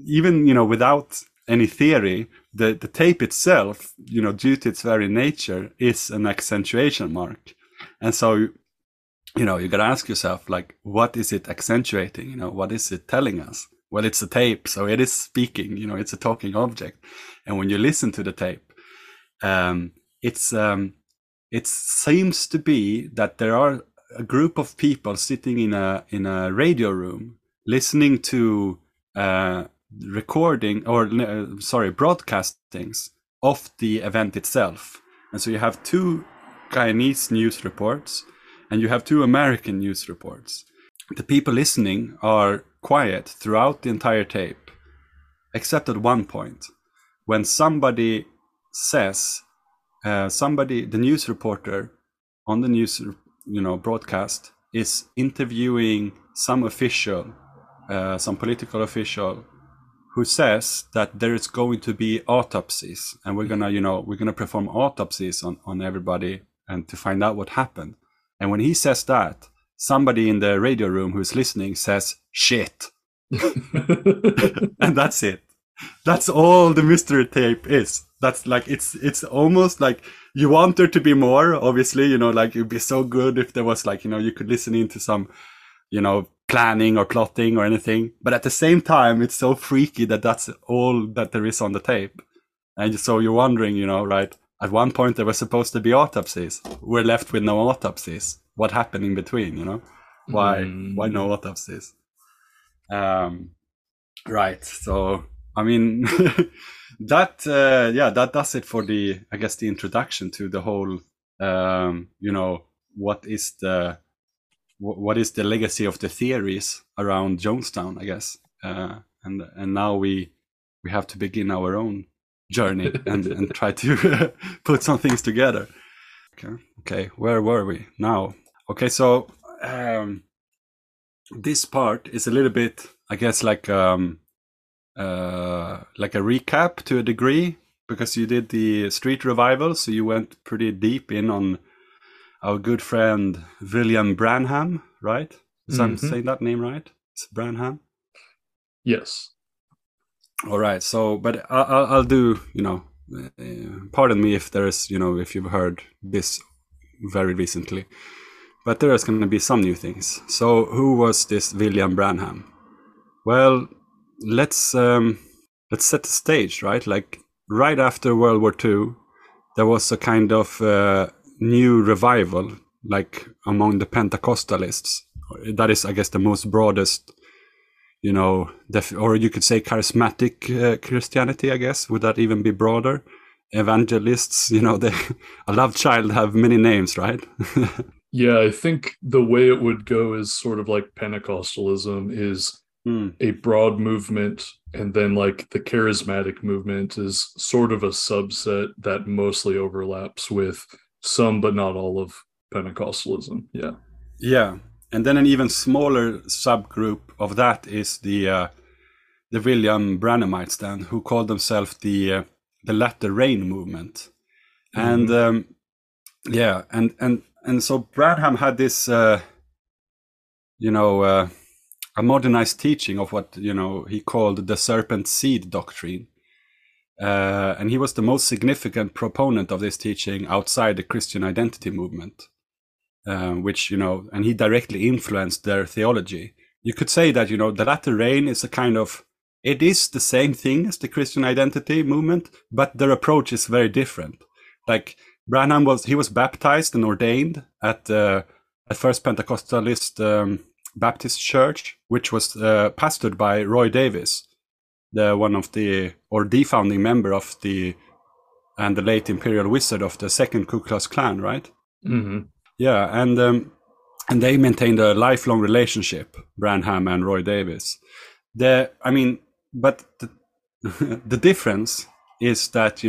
even, you know, without any theory, the tape itself, you know, due to its very nature, is an accentuation mark. And so you got to ask yourself, like, what is it accentuating? What is it telling us? Well, it's a tape, so it is speaking, it's a talking object. And when you listen to the tape, it seems to be that there are a group of people sitting in a radio room listening to broadcastings of the event itself. And so you have two Guyanese news reports and you have two American news reports. The people listening are quiet throughout the entire tape, except at one point when somebody says, the news reporter on the news broadcast is interviewing some official, some political official, who says that there is going to be autopsies, and we're gonna perform autopsies on everybody and to find out what happened. And when he says that, somebody in the radio room who's listening says, shit. And that's it. That's all the mystery tape is. That's like, it's almost like you want there to be more, obviously, like it'd be so good if there was like, you could listen into some, planning or plotting or anything. But at the same time, it's so freaky that that's all that there is on the tape. And so you're wondering, right? At one point there were supposed to be autopsies. We're left with no autopsies. What happened in between, Why no autopsies? Right. So, I mean, that does it for the introduction to the whole, what is the legacy of the theories around Jonestown, I guess. And now we have to begin our own journey and try to put some things together. Okay. Where were we now? Okay. So, this part is a little bit, I guess, like a recap to a degree, because you did the street revival. So you went pretty deep in on our good friend, William Branham, right? Is I'm saying that name right? It's Branham. Yes. All right. So, but I'll do, pardon me if there is, if you've heard this very recently, but there is going to be some new things. So who was this William Branham? Well, let's set the stage, right? Like right after World War II, there was a kind of new revival, like among the Pentecostalists. That is, I guess, the most broadest, or you could say charismatic Christianity, I guess. Would that even be broader? Evangelists, a love child have many names, right? Yeah, I think the way it would go is sort of like Pentecostalism is a broad movement, and then like the charismatic movement is sort of a subset that mostly overlaps with some but not all of Pentecostalism. Yeah, and then an even smaller subgroup of that is the William Branhamites, then, who called themselves the Latter Rain movement. And so Branham had this a modernized teaching of what he called the serpent seed doctrine, and he was the most significant proponent of this teaching outside the Christian identity movement, which and he directly influenced their theology. You could say that the Latter Rain is a kind of, it is the same thing as the Christian identity movement, but their approach is very different. Like Branham was baptized and ordained at First Pentecostalist Baptist Church, which was pastored by Roy Davis, the founding member of the late Imperial Wizard of the Second Ku Klux Klan, right? Yeah, and they maintained a lifelong relationship, Branham and Roy Davis. The difference is that,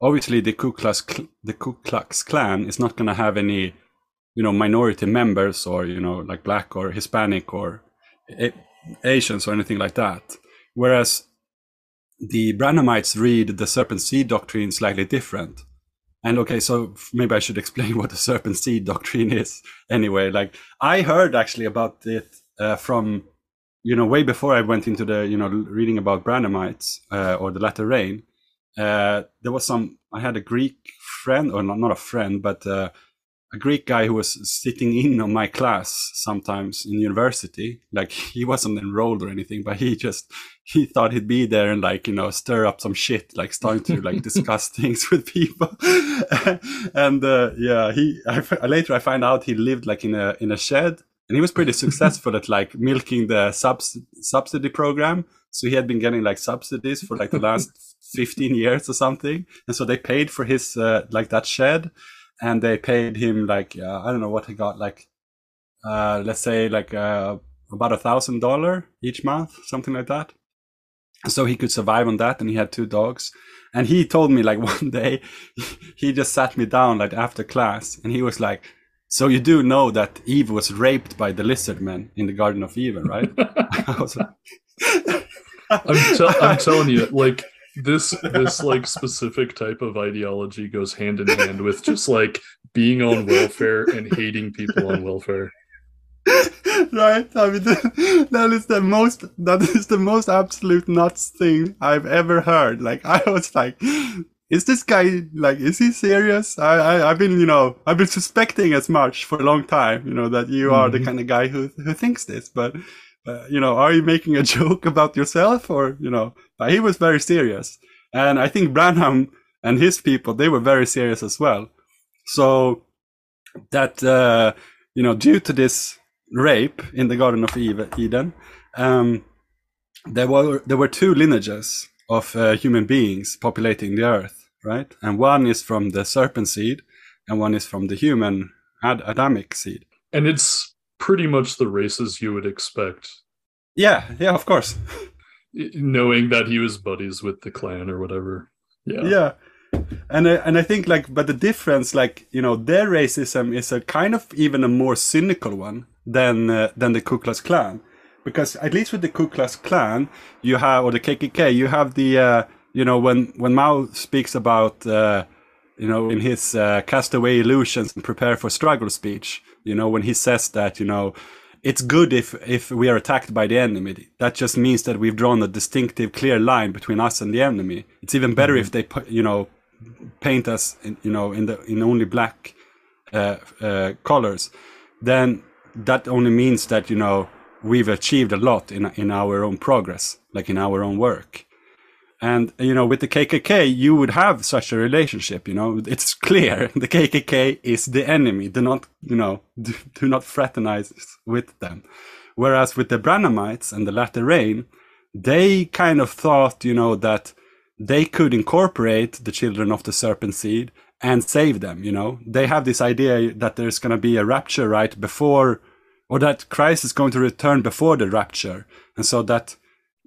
obviously the Ku Klux Klan is not going to have any, minority members or, like black or Hispanic or Asians or anything like that. Whereas the Branhamites read the serpent seed doctrine slightly different. And okay, so maybe I should explain what the serpent seed doctrine is anyway. Like I heard actually about it from, way before I went into the, reading about Branhamites or the Latter Rain, I had a Greek friend, or not a friend, but a Greek guy who was sitting in on my class sometimes in university. Like, he wasn't enrolled or anything, but he thought he'd be there and, like, you know, stir up some shit, like starting to like discuss things with people. And yeah, later I find out he lived like in a shed, and he was pretty successful at like milking the subsidy program. So he had been getting like subsidies for like the last 15 years or something. And so they paid for his like that shed. And they paid him like, I don't know what he got, like, let's say like about $1,000 each month, something like that. So he could survive on that. And he had 2 dogs. And he told me, like, one day he just sat me down like after class, and he was like, "So you do know that Eve was raped by the lizard men in the Garden of Eden, right?" I was like, I'm telling you, like, this like specific type of ideology goes hand in hand with just like being on welfare and hating people on welfare. Right? I mean, that is the most absolute nuts thing I've ever heard. Like, I was like, is this guy, like, is he serious? I've been suspecting as much for a long time, you know, that you are the kind of guy who thinks this, but you know, are you making a joke about yourself? Or, you know, he was very serious. And I think Branham and his people, they were very serious as well. So that, you know, due to this rape in the Garden of Eden, there were 2 lineages of human beings populating the earth, right? And one is from the serpent seed, and one is from the human Adamic seed. And it's pretty much the races you would expect. Yeah, of course. Knowing that he was buddies with the clan or whatever. Yeah. And I think, like, but the difference, like, you know, their racism is a kind of even a more cynical one than the Ku Klux Klan, because at least with the Ku Klux Klan you have, or the KKK, you have the you know, when Mao speaks about you know, in his Cast Away Illusions and Prepare for Struggle speech, you know, when he says that, you know, it's good if we are attacked by the enemy. That just means that we've drawn a distinctive, clear line between us and the enemy. It's even better if they, you know, paint us, you know, in only black colors. Then that only means that, you know, we've achieved a lot in our own progress, like in our own work. And, you know, with the KKK, you would have such a relationship, you know, it's clear. The KKK is the enemy. Do not, you know, do not fraternize with them. Whereas with the Branhamites and the Latter Rain, they kind of thought, you know, that they could incorporate the children of the serpent seed and save them, you know. They have this idea that there's going to be a rapture right before, or that Christ is going to return before the rapture. And so that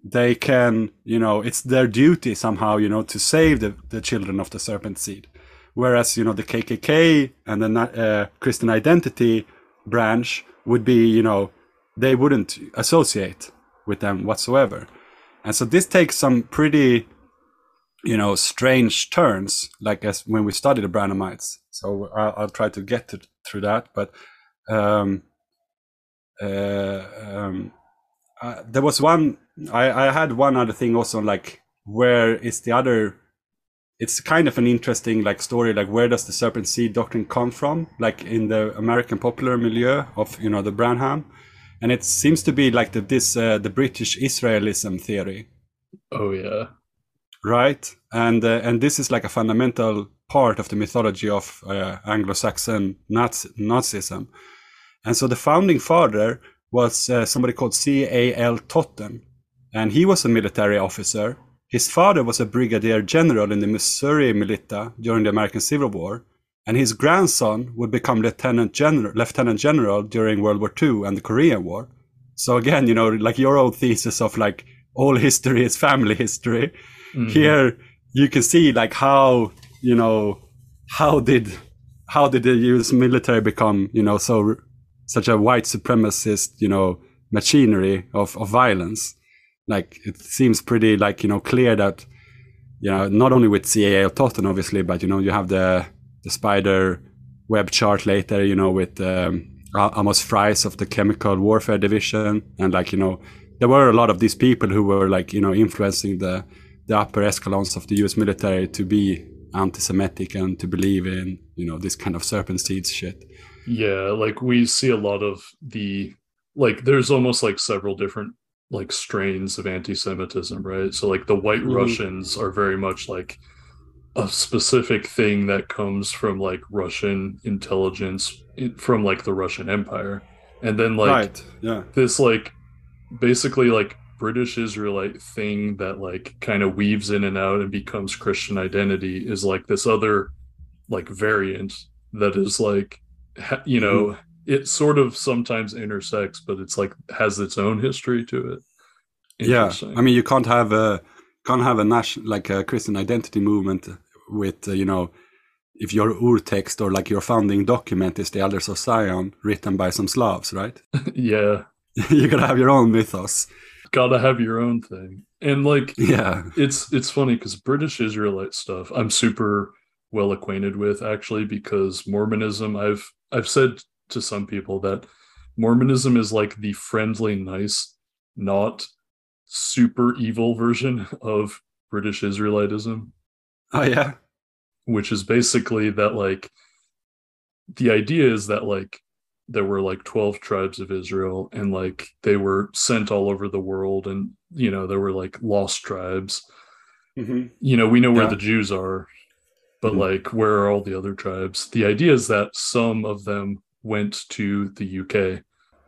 they can, you know, it's their duty somehow, you know, to save the children of the serpent seed. Whereas, you know, the KKK and the Christian Identity branch would be, you know, they wouldn't associate with them whatsoever. And so this takes some pretty, you know, strange turns, like as when we study the Branhamites. So I'll try to get through that. But there was one, I had one other thing also, like, where is the other, it's kind of an interesting, like, story, like, where does the serpent seed doctrine come from, like, in the American popular milieu of, you know, the Branham. And it seems to be like the British Israelism theory. Oh yeah, right. And this is like a fundamental part of the mythology of Anglo-Saxon Nazism. And so the founding father was somebody called C.A.L. Totten, and he was a military officer. His father was a brigadier general in the Missouri Militia during the American Civil War, and his grandson would become lieutenant general during World War II and the Korean War. So again, you know, like your old thesis of like all history is family history. Mm-hmm. Here you can see like how, you know, how did the U.S. military become, you know, so such a white supremacist, you know, machinery of violence. Like, it seems pretty, like, you know, clear that, you know, not only with C.A.L. Totten, obviously, but, you know, you have the spider web chart later, you know, with Amos Fries of the Chemical Warfare Division. And, like, you know, there were a lot of these people who were, like, you know, influencing the upper echelons of the U.S. military to be anti-Semitic and to believe in, you know, this kind of serpent seeds shit. Yeah, like we see a lot of the, like there's almost like several different like strains of anti-Semitism, right? So like the White Russians are very much like a specific thing that comes from like Russian intelligence, from like the Russian Empire. And then like this like basically like British Israelite thing that like kind of weaves in and out and becomes Christian identity is like this other like variant that is like, you know, it sort of sometimes intersects, but it's like has its own history to it. Yeah, I mean, you can't have a national, like a Christian identity movement with you know, if your urtext or like your founding document is the Elders of Zion written by some Slavs, right? Yeah, you gotta have your own mythos. Gotta have your own thing. And like, yeah, it's funny because British Israelite stuff I'm super well acquainted with, actually, because Mormonism, I've said to some people that Mormonism is like the friendly, nice, not super evil version of British Israelitism. Oh yeah. Which is basically that like the idea is that like there were like 12 tribes of Israel and like they were sent all over the world, and you know there were like lost tribes. You know, we know where the Jews are, but like where are all the other tribes? The idea is that some of them went to the UK,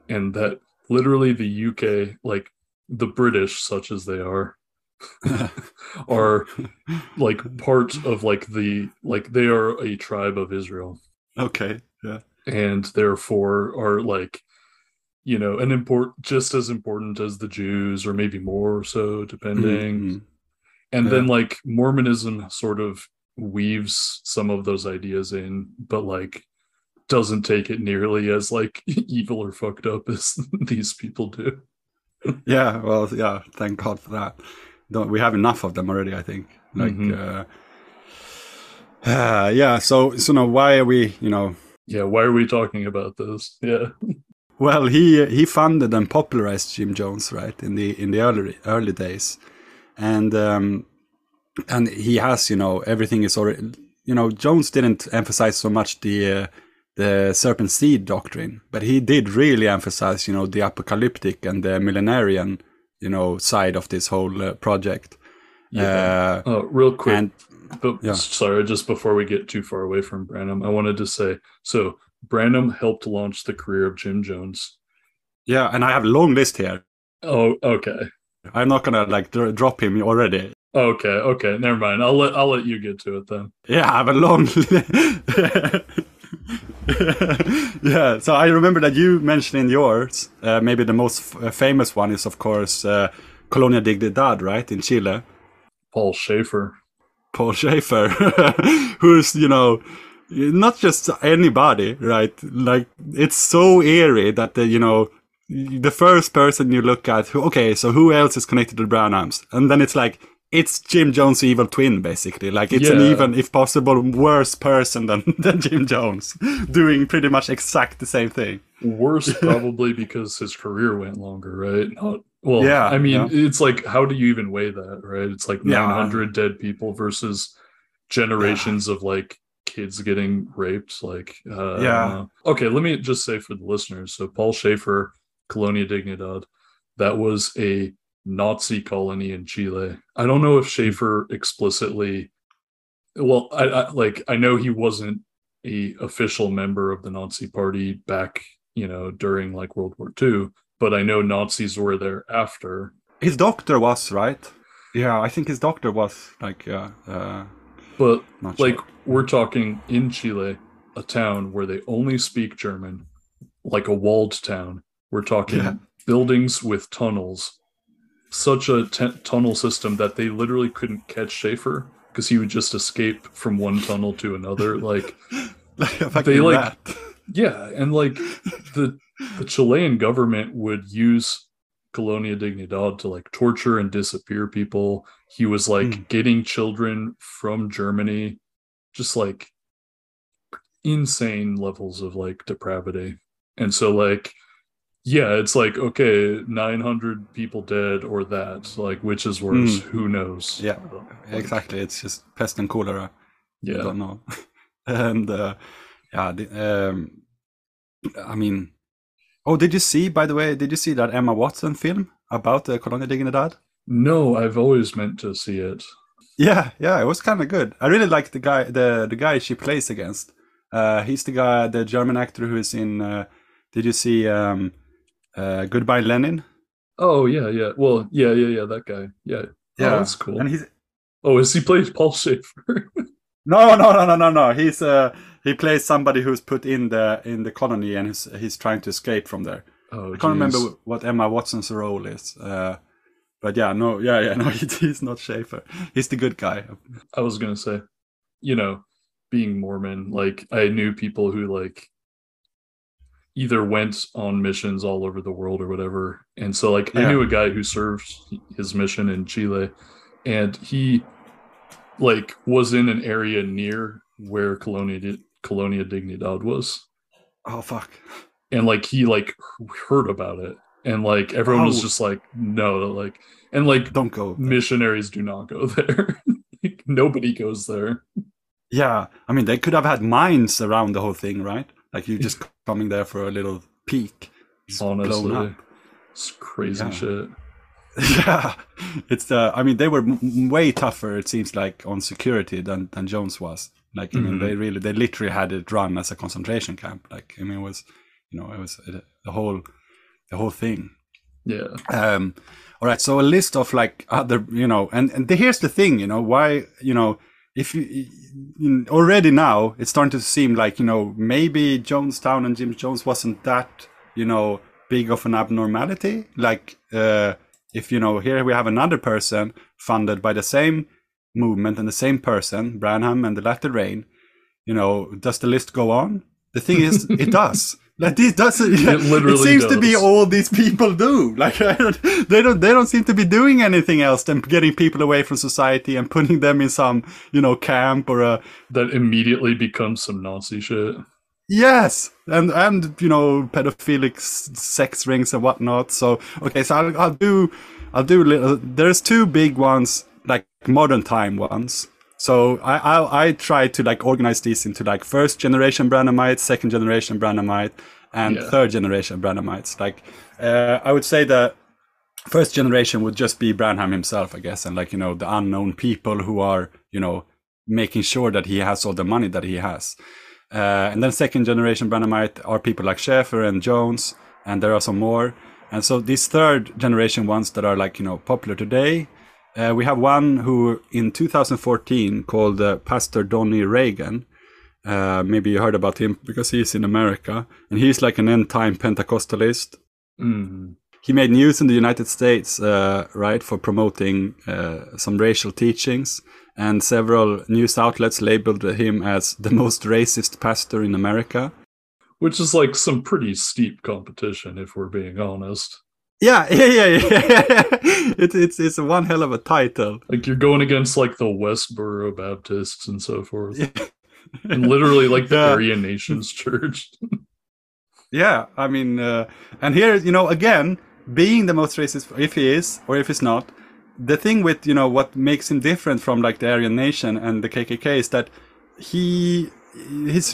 and that literally the UK, like the British, such as they are, are like part of like the, like they are a tribe of Israel. Okay. Yeah. And therefore are like, you know, an important, just as important as the Jews, or maybe more or so, depending. And then like Mormonism sort of weaves some of those ideas in, but like doesn't take it nearly as like evil or fucked up as these people do. Yeah, well, yeah, thank God for that. We have enough of them already, I think. Like, yeah. So now, why are we, you know? Yeah, why are we talking about this? Yeah. Well, he funded and popularized Jim Jones, right, in the early days, and he has, you know, everything is already, you know, Jones didn't emphasize so much the serpent seed doctrine, but he did really emphasize, you know, the apocalyptic and the millenarian, you know, side of this whole project. Yeah. Real quick, sorry, just before we get too far away from Branham, I wanted to say, so Branham helped launch the career of Jim Jones. Yeah, and I have a long list here. Oh, okay. I'm not gonna like drop him already. Okay, never mind. I'll let you get to it then. Yeah, I have a long list. Yeah, so I remember that you mentioned in yours, maybe the most famous one is, of course, Colonia Dignidad, right, in Chile. Paul Schaefer, who's, you know, not just anybody, right? Like, it's so eerie that, you know, the first person you look at, okay, so who else is connected to Branham's? And then it's like, it's Jim Jones' evil twin, basically. Like, it's an even, if possible, worse person than Jim Jones, doing pretty much exact the same thing. Worse, probably, because his career went longer, right? It's like, how do you even weigh that, right? It's like 900 dead people versus generations of, like, kids getting raped. Like, Okay, let me just say for the listeners, so Paul Schaefer, Colonia Dignidad, that was a Nazi colony in Chile. I don't know if Schaefer explicitly, well, I know he wasn't a official member of the Nazi party back, you know, during like World War II, but I know Nazis were there after. His doctor was, right? Yeah, I think his doctor was like, but like sure. We're talking in Chile, a town where they only speak German, like a walled town. We're talking buildings with tunnels. Such a tunnel system that they literally couldn't catch Schaefer because he would just escape from one tunnel to another. Like, they like, that. Yeah. And like the Chilean government would use Colonia Dignidad to like torture and disappear people. He was like getting children from Germany, just like insane levels of like depravity. And so like, yeah, it's like, okay, 900 people dead or that, like, which is worse? Who knows? Yeah, exactly. It's just pest and cholera. Yeah. I don't know. And yeah, I mean, oh, did you see, by the way, did you see that Emma Watson film about the Colonia Dignidad? No, I've always meant to see it. Yeah, yeah, it was kind of good. I really like the guy, the guy she plays against. He's the guy, the German actor who is in. Did you see Goodbye Lenin? Oh yeah, yeah. Well, yeah. That guy. Yeah, yeah. Oh, that's cool. And he's. Oh, is he plays Paul Schaefer? No. He's he plays somebody who's put in the colony and he's trying to escape from there. Oh, I can't remember what Emma Watson's role is. But no, he's not Schaefer. He's the good guy. I was gonna say, you know, being Mormon, like I knew people who like either went on missions all over the world or whatever, and so like I knew a guy who served his mission in Chile, and he like was in an area near where Colonia Dignidad was. Oh fuck! And like he like heard about it. And like everyone was just like, no, like, and like, don't go. Missionaries do not go there. Like, nobody goes there. Yeah, I mean, they could have had mines around the whole thing, right? Like you just coming there for a little peek. Honestly, it's crazy shit. Yeah, it's. I mean, they were way tougher. It seems like on security than Jones was. Like, I mean, they literally had it run as a concentration camp. Like, I mean, it was, you know, it was the whole thing. Yeah. All right. So a list of like other, you know, and here's the thing, you know, why, you know, if you already now it's starting to seem like, you know, maybe Jonestown and Jim Jones wasn't that, you know, big of an abnormality. Like if, you know, here we have another person funded by the same movement and the same person, Branham and the latter reign, you know, does the list go on? The thing is, it does. Like this doesn't. It seems to be all these people do. Like they don't seem to be doing anything else than getting people away from society and putting them in some, you know, camp or a that immediately becomes some Nazi shit. Yes, and you know, pedophilic sex rings and whatnot. So okay, so I'll do little. There's two big ones, like modern time ones. So I try to like organize these into like first generation Branhamites, second generation Branhamite, and third generation Branhamites. Like I would say the first generation would just be Branham himself, I guess, and like, you know, the unknown people who are, you know, making sure that he has all the money that he has. And then second generation Branhamite are people like Schaefer and Jones, and there are some more. And so these third generation ones that are like, you know, popular today. We have one who in 2014 called Pastor Donnie Reagan. Maybe you heard about him because he's in America. And he's like an end-time Pentecostalist. Mm. He made news in the United States, right, for promoting some racial teachings. And several news outlets labeled him as the most racist pastor in America. Which is like some pretty steep competition, if we're being honest. Yeah. It's one hell of a title. Like you're going against like the Westboro Baptists and so forth, and literally like the Aryan Nations Church. Yeah, I mean, and here, you know, again, being the most racist, if he is or if he's not, the thing with, you know, what makes him different from like the Aryan Nation and the KKK is that he's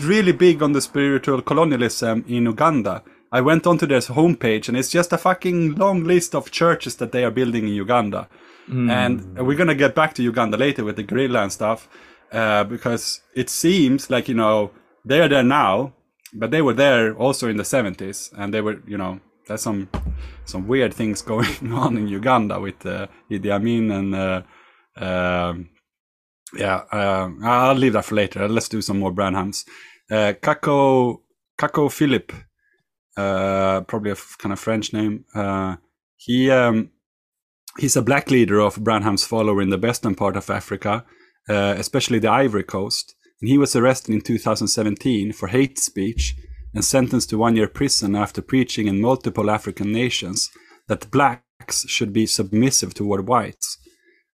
really big on the spiritual colonialism in Uganda. I went onto their homepage and it's just a fucking long list of churches that they are building in Uganda. Mm. And we're going to get back to Uganda later with the guerrilla and stuff, because it seems like, you know, they're there now, but they were there also in the 70s. And they were, you know, there's some weird things going on in Uganda with Idi Amin and I'll leave that for later. Let's do some more Branhams. Kako Philip. Probably a kind of French name. He's a black leader of Branham's follower in the western part of Africa, especially the Ivory Coast. And he was arrested in 2017 for hate speech and sentenced to 1 year prison after preaching in multiple African nations that blacks should be submissive toward whites.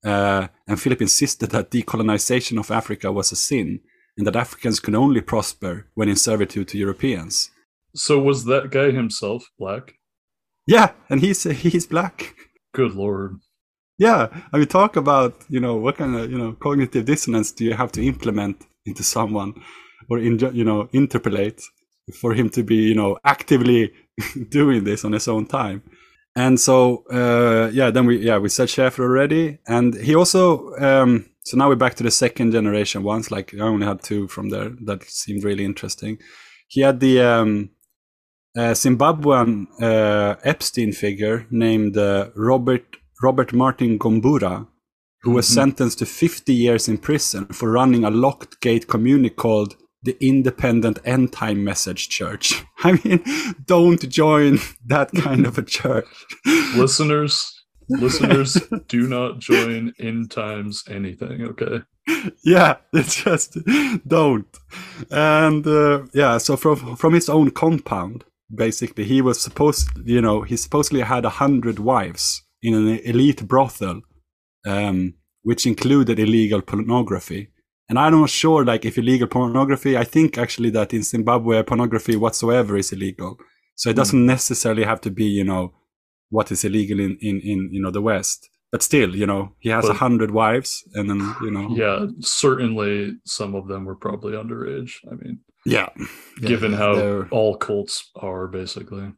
And Philip insisted that decolonization of Africa was a sin and that Africans could only prosper when in servitude to Europeans. So was that guy himself black? Yeah, and he's black. Good lord. Yeah, I mean, talk about, you know, what kind of, you know, cognitive dissonance do you have to implement into someone, or interpolate for him to be actively doing this on his own time. And so we said Schaefer already, and he also so now we're back to the second generation ones. Like, I only had two from there that seemed really interesting. He had the Zimbabwean Epstein figure named Robert Martin Gombura, who was sentenced to 50 years in prison for running a locked gate community called the Independent End Time Message Church. I mean, don't join that kind of a church. Listeners, do not join End Times anything, okay? Yeah, it's just don't. And so from his own compound, basically, he was supposed, he supposedly had 100 wives in an elite brothel, which included illegal pornography. And I'm not sure, if illegal pornography, I think actually that in Zimbabwe, pornography whatsoever is illegal. So it doesn't necessarily have to be, what is illegal in the West. But still, he has 100 wives, and then, Yeah, certainly some of them were probably underage. I mean, given how all cults are, basically.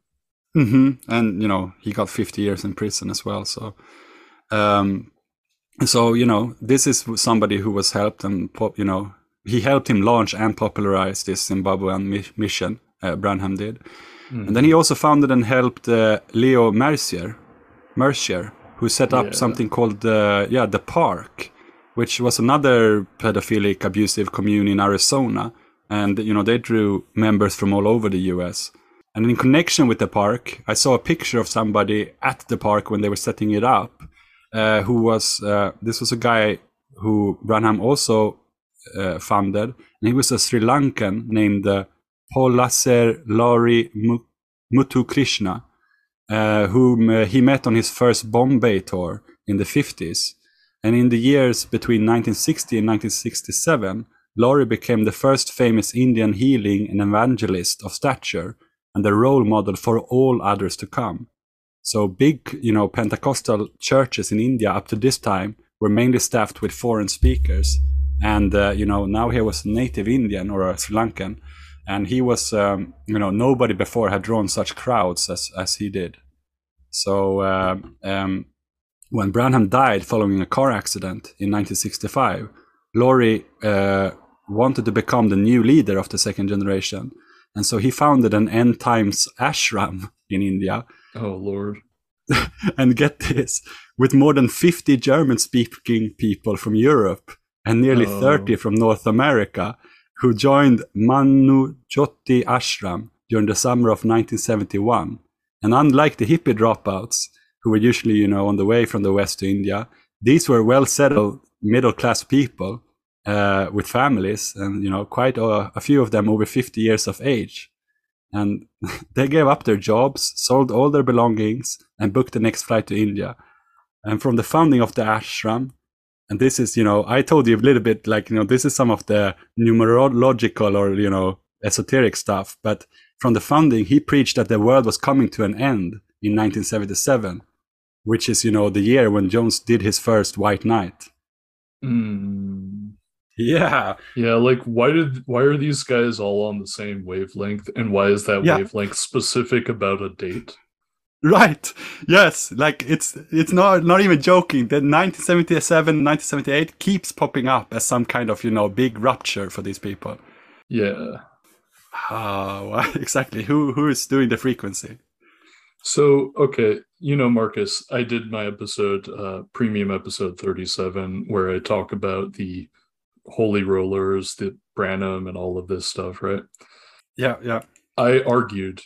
Mm-hmm. And, he got 50 years in prison as well, so... So, this is somebody who was helped, and, he helped him launch and popularize this Zimbabwean mission, Branham did. Mm-hmm. And then he also founded and helped Leo Mercier, who set up something called The Park, which was another pedophilic, abusive commune in Arizona. And, they drew members from all over the U.S. And in connection with The Park, I saw a picture of somebody at The Park when they were setting it up. This was a guy who Branham also founded, and he was a Sri Lankan named Polaser Lari Muthukrishna, whom he met on his first Bombay tour in the 50s. And in the years between 1960 and 1967, Lari became the first famous Indian healing and evangelist of stature, and a role model for all others to come. So big, Pentecostal churches in India up to this time were mainly staffed with foreign speakers. And, now he was a native Indian or a Sri Lankan. And he was, nobody before had drawn such crowds as he did. So when Branham died following a car accident in 1965, Lori wanted to become the new leader of the second generation. And so he founded an End Times ashram in India. Oh, Lord. And get this, with more than 50 German-speaking people from Europe and nearly 30 from North America who joined Manu Jyoti Ashram during the summer of 1971. And unlike the hippie dropouts, who were usually, on the way from the West to India, these were well-settled middle-class people with families and, quite a few of them over 50 years of age. And they gave up their jobs, sold all their belongings, and booked the next flight to India. And from the founding of the ashram, and this is, I told you a little bit, this is some of the numerological or, esoteric stuff. But from the founding, he preached that the world was coming to an end in 1977, which is, the year when Jones did his first White Knight. Mm. Yeah. Yeah, why are these guys all on the same wavelength, and why is that wavelength specific about a date? Right. Yes, it's not even joking. The 1977, 1978 keeps popping up as some kind of, big rupture for these people. Yeah. Oh, exactly. Who is doing the frequency? So, okay, Marcus, I did my episode, premium episode 37, where I talk about the Holy Rollers, the Branham, and all of this stuff, right? Yeah, yeah. I argued,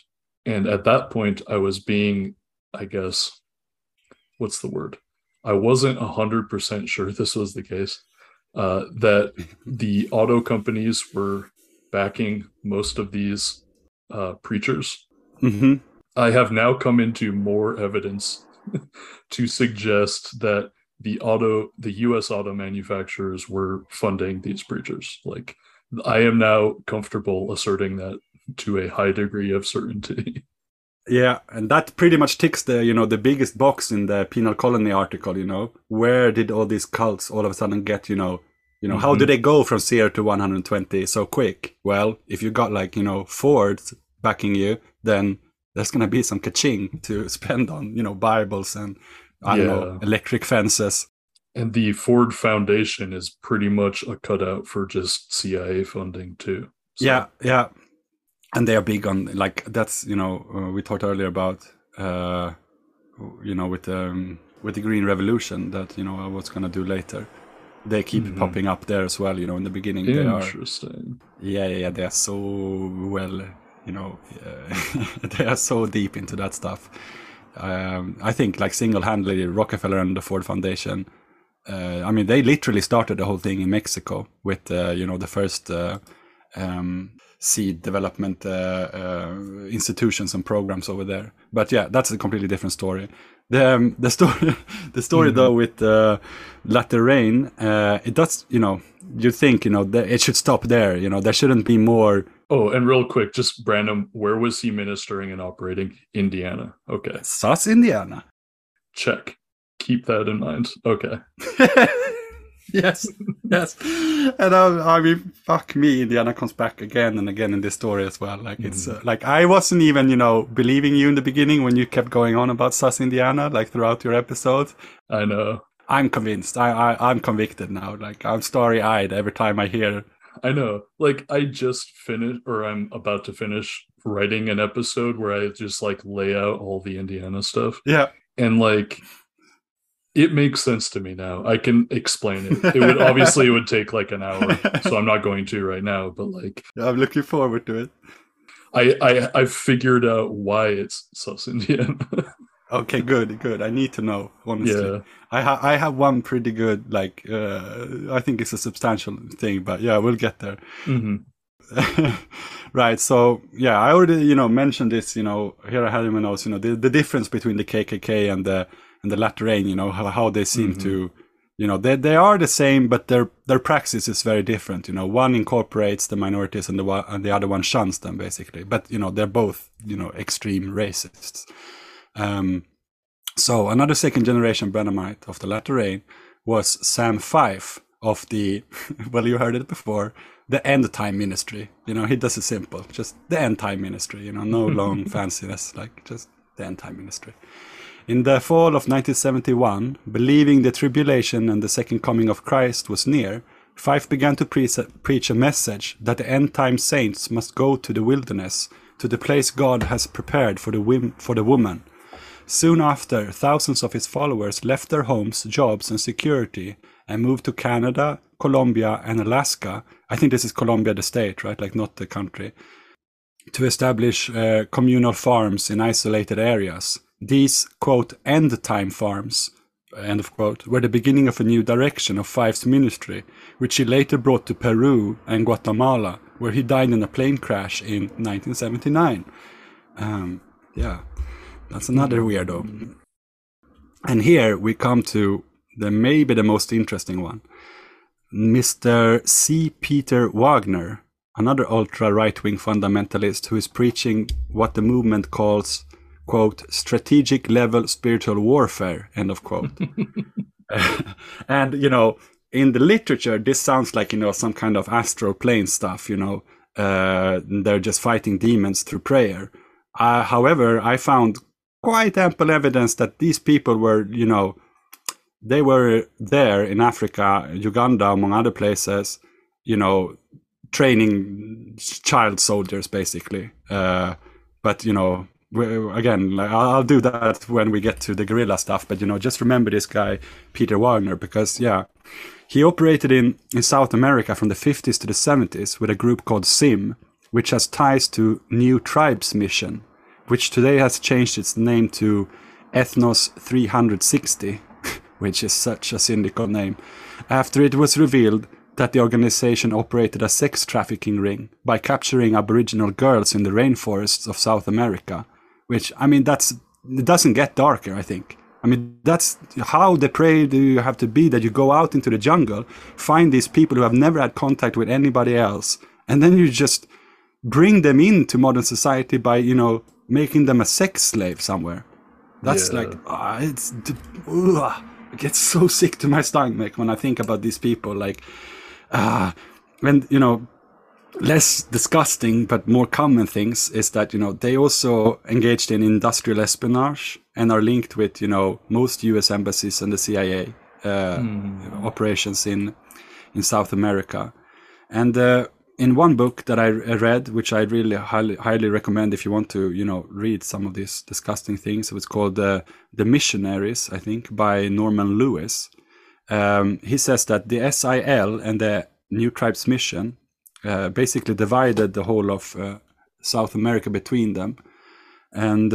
and at that point, I was being, I guess, what's the word? I wasn't 100% sure this was the case, that the auto companies were backing most of these preachers. Mm-hmm. I have now come into more evidence to suggest that the U.S. auto manufacturers were funding these preachers. I am now comfortable asserting that to a high degree of certainty. Yeah, and that pretty much ticks the, the biggest box in the Penal Colony article, where did all these cults all of a sudden get, You know, how do they go from 0 to 120 so quick? Well, if you got like, you know, Fords backing you, then there's going to be some ka-ching to spend on, you know, Bibles and, I don't know, electric fences. And the Ford Foundation is pretty much a cutout for just CIA funding too. So. Yeah. And they are big on, like, that's, you know, we talked earlier about, you know, with the Green Revolution that, you know, I was going to do later. They keep popping up there as well, you know, in the beginning. Interesting. Yeah. They are so well, you know, they are so deep into that stuff. I think like single-handedly Rockefeller and the Ford Foundation, I mean, they literally started the whole thing in Mexico with, you know, the first seed development institutions and programs over there. But yeah, that's a completely different story. The story though with La Terrain, it does, you know, you think, you know, it should stop there. You know, there shouldn't be more. Oh, and real quick, just Brandon, where was he ministering and operating? Indiana. Okay. Sus, Indiana. Check. Keep that in mind. Okay. Yes. And I mean, fuck me, Indiana comes back again and again in this story as well. Like it's like I wasn't even, you know, believing you in the beginning when you kept going on about Sus, Indiana, like throughout your episode. I know. I'm convinced. I'm convicted now. Like I'm starry-eyed every time I hear. I know. Like I just finished, or I'm about to finish writing an episode where I just like lay out all the Indiana stuff. Yeah. And like. It makes sense to me now. I can explain it. It would take like an hour, so I'm not going to right now. But like, I'm looking forward to it. I figured out why it's Sus, Indiana. Okay, good. I need to know honestly. Yeah. I have one pretty good like. I think it's a substantial thing, but yeah, we'll get there. Mm-hmm. Right. So yeah, I already mentioned this. You know, here I had in my notes. You know, the difference between the KKK and the. And the La Terrain, you know, how they seem to, you know, they are the same, but their praxis is very different. You know, one incorporates the minorities and the other one shuns them, basically. But, you know, they're both, you know, extreme racists. So another second generation Branhamite of the La Terrain was Sam Fyfe of the, well, you heard it before, the End Time Ministry. You know, he does it simple, just the End Time Ministry, you know, no long fanciness, like just the End Time Ministry. In the fall of 1971, believing the tribulation and the second coming of Christ was near, Fyfe began to preach a message that the end-time saints must go to the wilderness, to the place God has prepared for the woman. Soon after, thousands of his followers left their homes, jobs, and security and moved to Canada, Colombia, and Alaska. I think this is Colombia, the state, right? Like not the country. To establish communal farms in isolated areas. These, quote, end-time farms, end of quote, were the beginning of a new direction of Fyfe's ministry, which he later brought to Peru and Guatemala, where he died in a plane crash in 1979. Yeah, that's another weirdo. And here we come to maybe the most interesting one. Mr. C. Peter Wagner, another ultra-right-wing fundamentalist who is preaching what the movement calls quote, strategic level spiritual warfare, end of quote. And, you know, in the literature, this sounds like, you know, some kind of astral plane stuff, you know, they're just fighting demons through prayer. However, I found quite ample evidence that these people were, you know, they were there in Africa, Uganda, among other places, you know, training child soldiers, basically. But, you know, again, I'll do that when we get to the guerrilla stuff, but, you know, just remember this guy, Peter Wagner, because, yeah, he operated in South America from the 50s to the 70s with a group called SIM, which has ties to New Tribes Mission, which today has changed its name to Ethnos 360, which is such a cynical name, after it was revealed that the organization operated a sex trafficking ring by capturing Aboriginal girls in the rainforests of South America. Which, I mean, it doesn't get darker, I think. I mean, that's how depraved you have to be that you go out into the jungle, find these people who have never had contact with anybody else, and then you just bring them into modern society by, you know, making them a sex slave somewhere. That's it gets so sick to my stomach when I think about these people. Like, and less disgusting but more common things is that they also engaged in industrial espionage and are linked with most U.S. embassies and the CIA operations in South America. And in one book that I read, which I really highly recommend if you want to read some of these disgusting things, it was called The Missionaries, I think, by Norman Lewis. He says that the SIL and the New Tribes Mission basically divided the whole of South America between them, and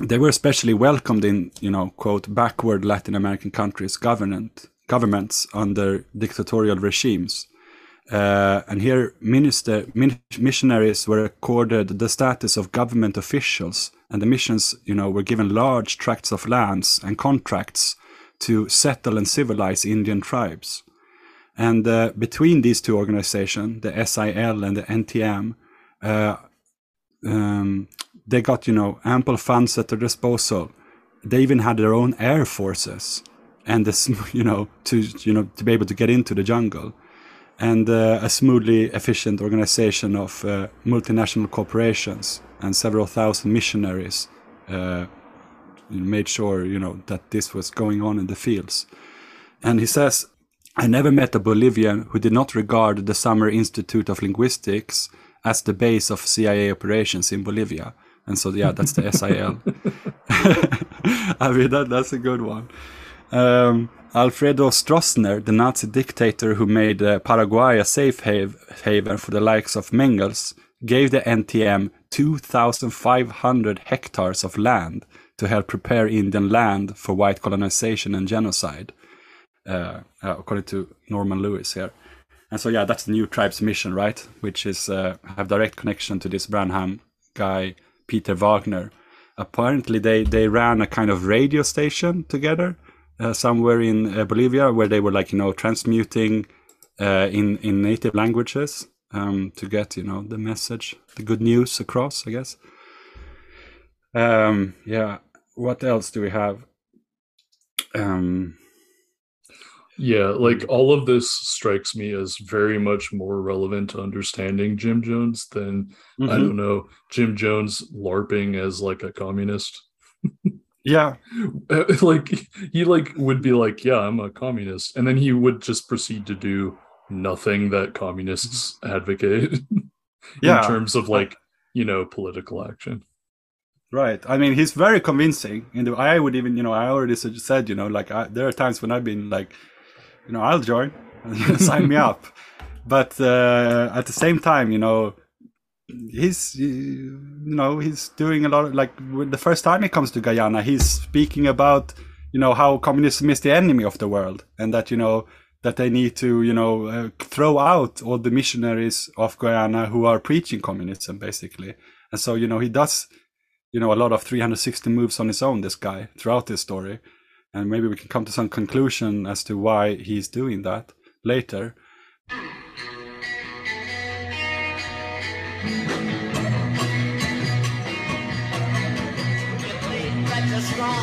they were especially welcomed in quote backward Latin American countries governments under dictatorial regimes. And here missionaries were accorded the status of government officials, and the missions were given large tracts of lands and contracts to settle and civilize Indian tribes. And between these two organizations, the SIL and the NTM, they got ample funds at their disposal. They even had their own air forces, and this to be able to get into the jungle, and a smoothly efficient organization of multinational corporations and several thousand missionaries made sure that this was going on in the fields. And he says, I never met a Bolivian who did not regard the Summer Institute of Linguistics as the base of CIA operations in Bolivia. And so, yeah, that's the SIL. I mean, that's a good one. Alfredo Stroessner, the Nazi dictator who made Paraguay a safe haven for the likes of Mengels, gave the NTM 2,500 hectares of land to help prepare Indian land for white colonization and genocide. According to Norman Lewis here. And so, yeah, that's the New Tribes Mission, right? Which is have direct connection to this Branham guy, Peter Wagner. Apparently, they ran a kind of radio station together somewhere in Bolivia, where they were like transmuting in native languages to get the message, the good news across, I guess. Yeah. What else do we have? Yeah, like all of this strikes me as very much more relevant to understanding Jim Jones than, I don't know, Jim Jones LARPing as like a communist. Yeah. Like he would be like, yeah, I'm a communist. And then he would just proceed to do nothing that communists advocate in terms of like, political action. Right. I mean, he's very convincing. And I would even, I already said, like there are times when I've been like, I'll join, sign me up. But at the same time, he's doing a lot of, like, the first time he comes to Guyana, he's speaking about, how communism is the enemy of the world, and that, that they need to, throw out all the missionaries of Guyana who are preaching communism, basically. And so, he does, a lot of 360 moves on his own, this guy, throughout this story. And maybe we can come to some conclusion as to why he's doing that later. All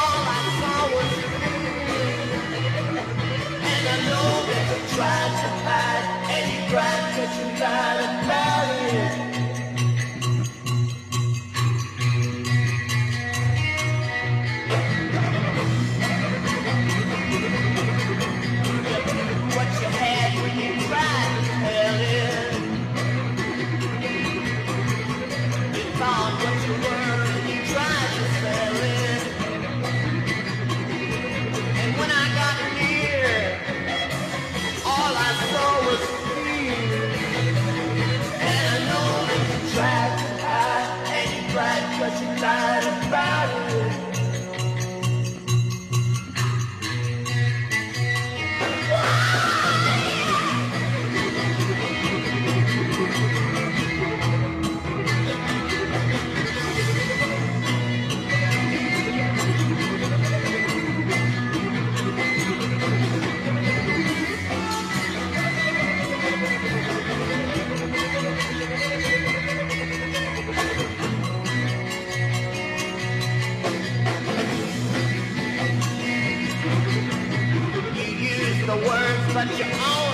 I saw was fear, and I know But you all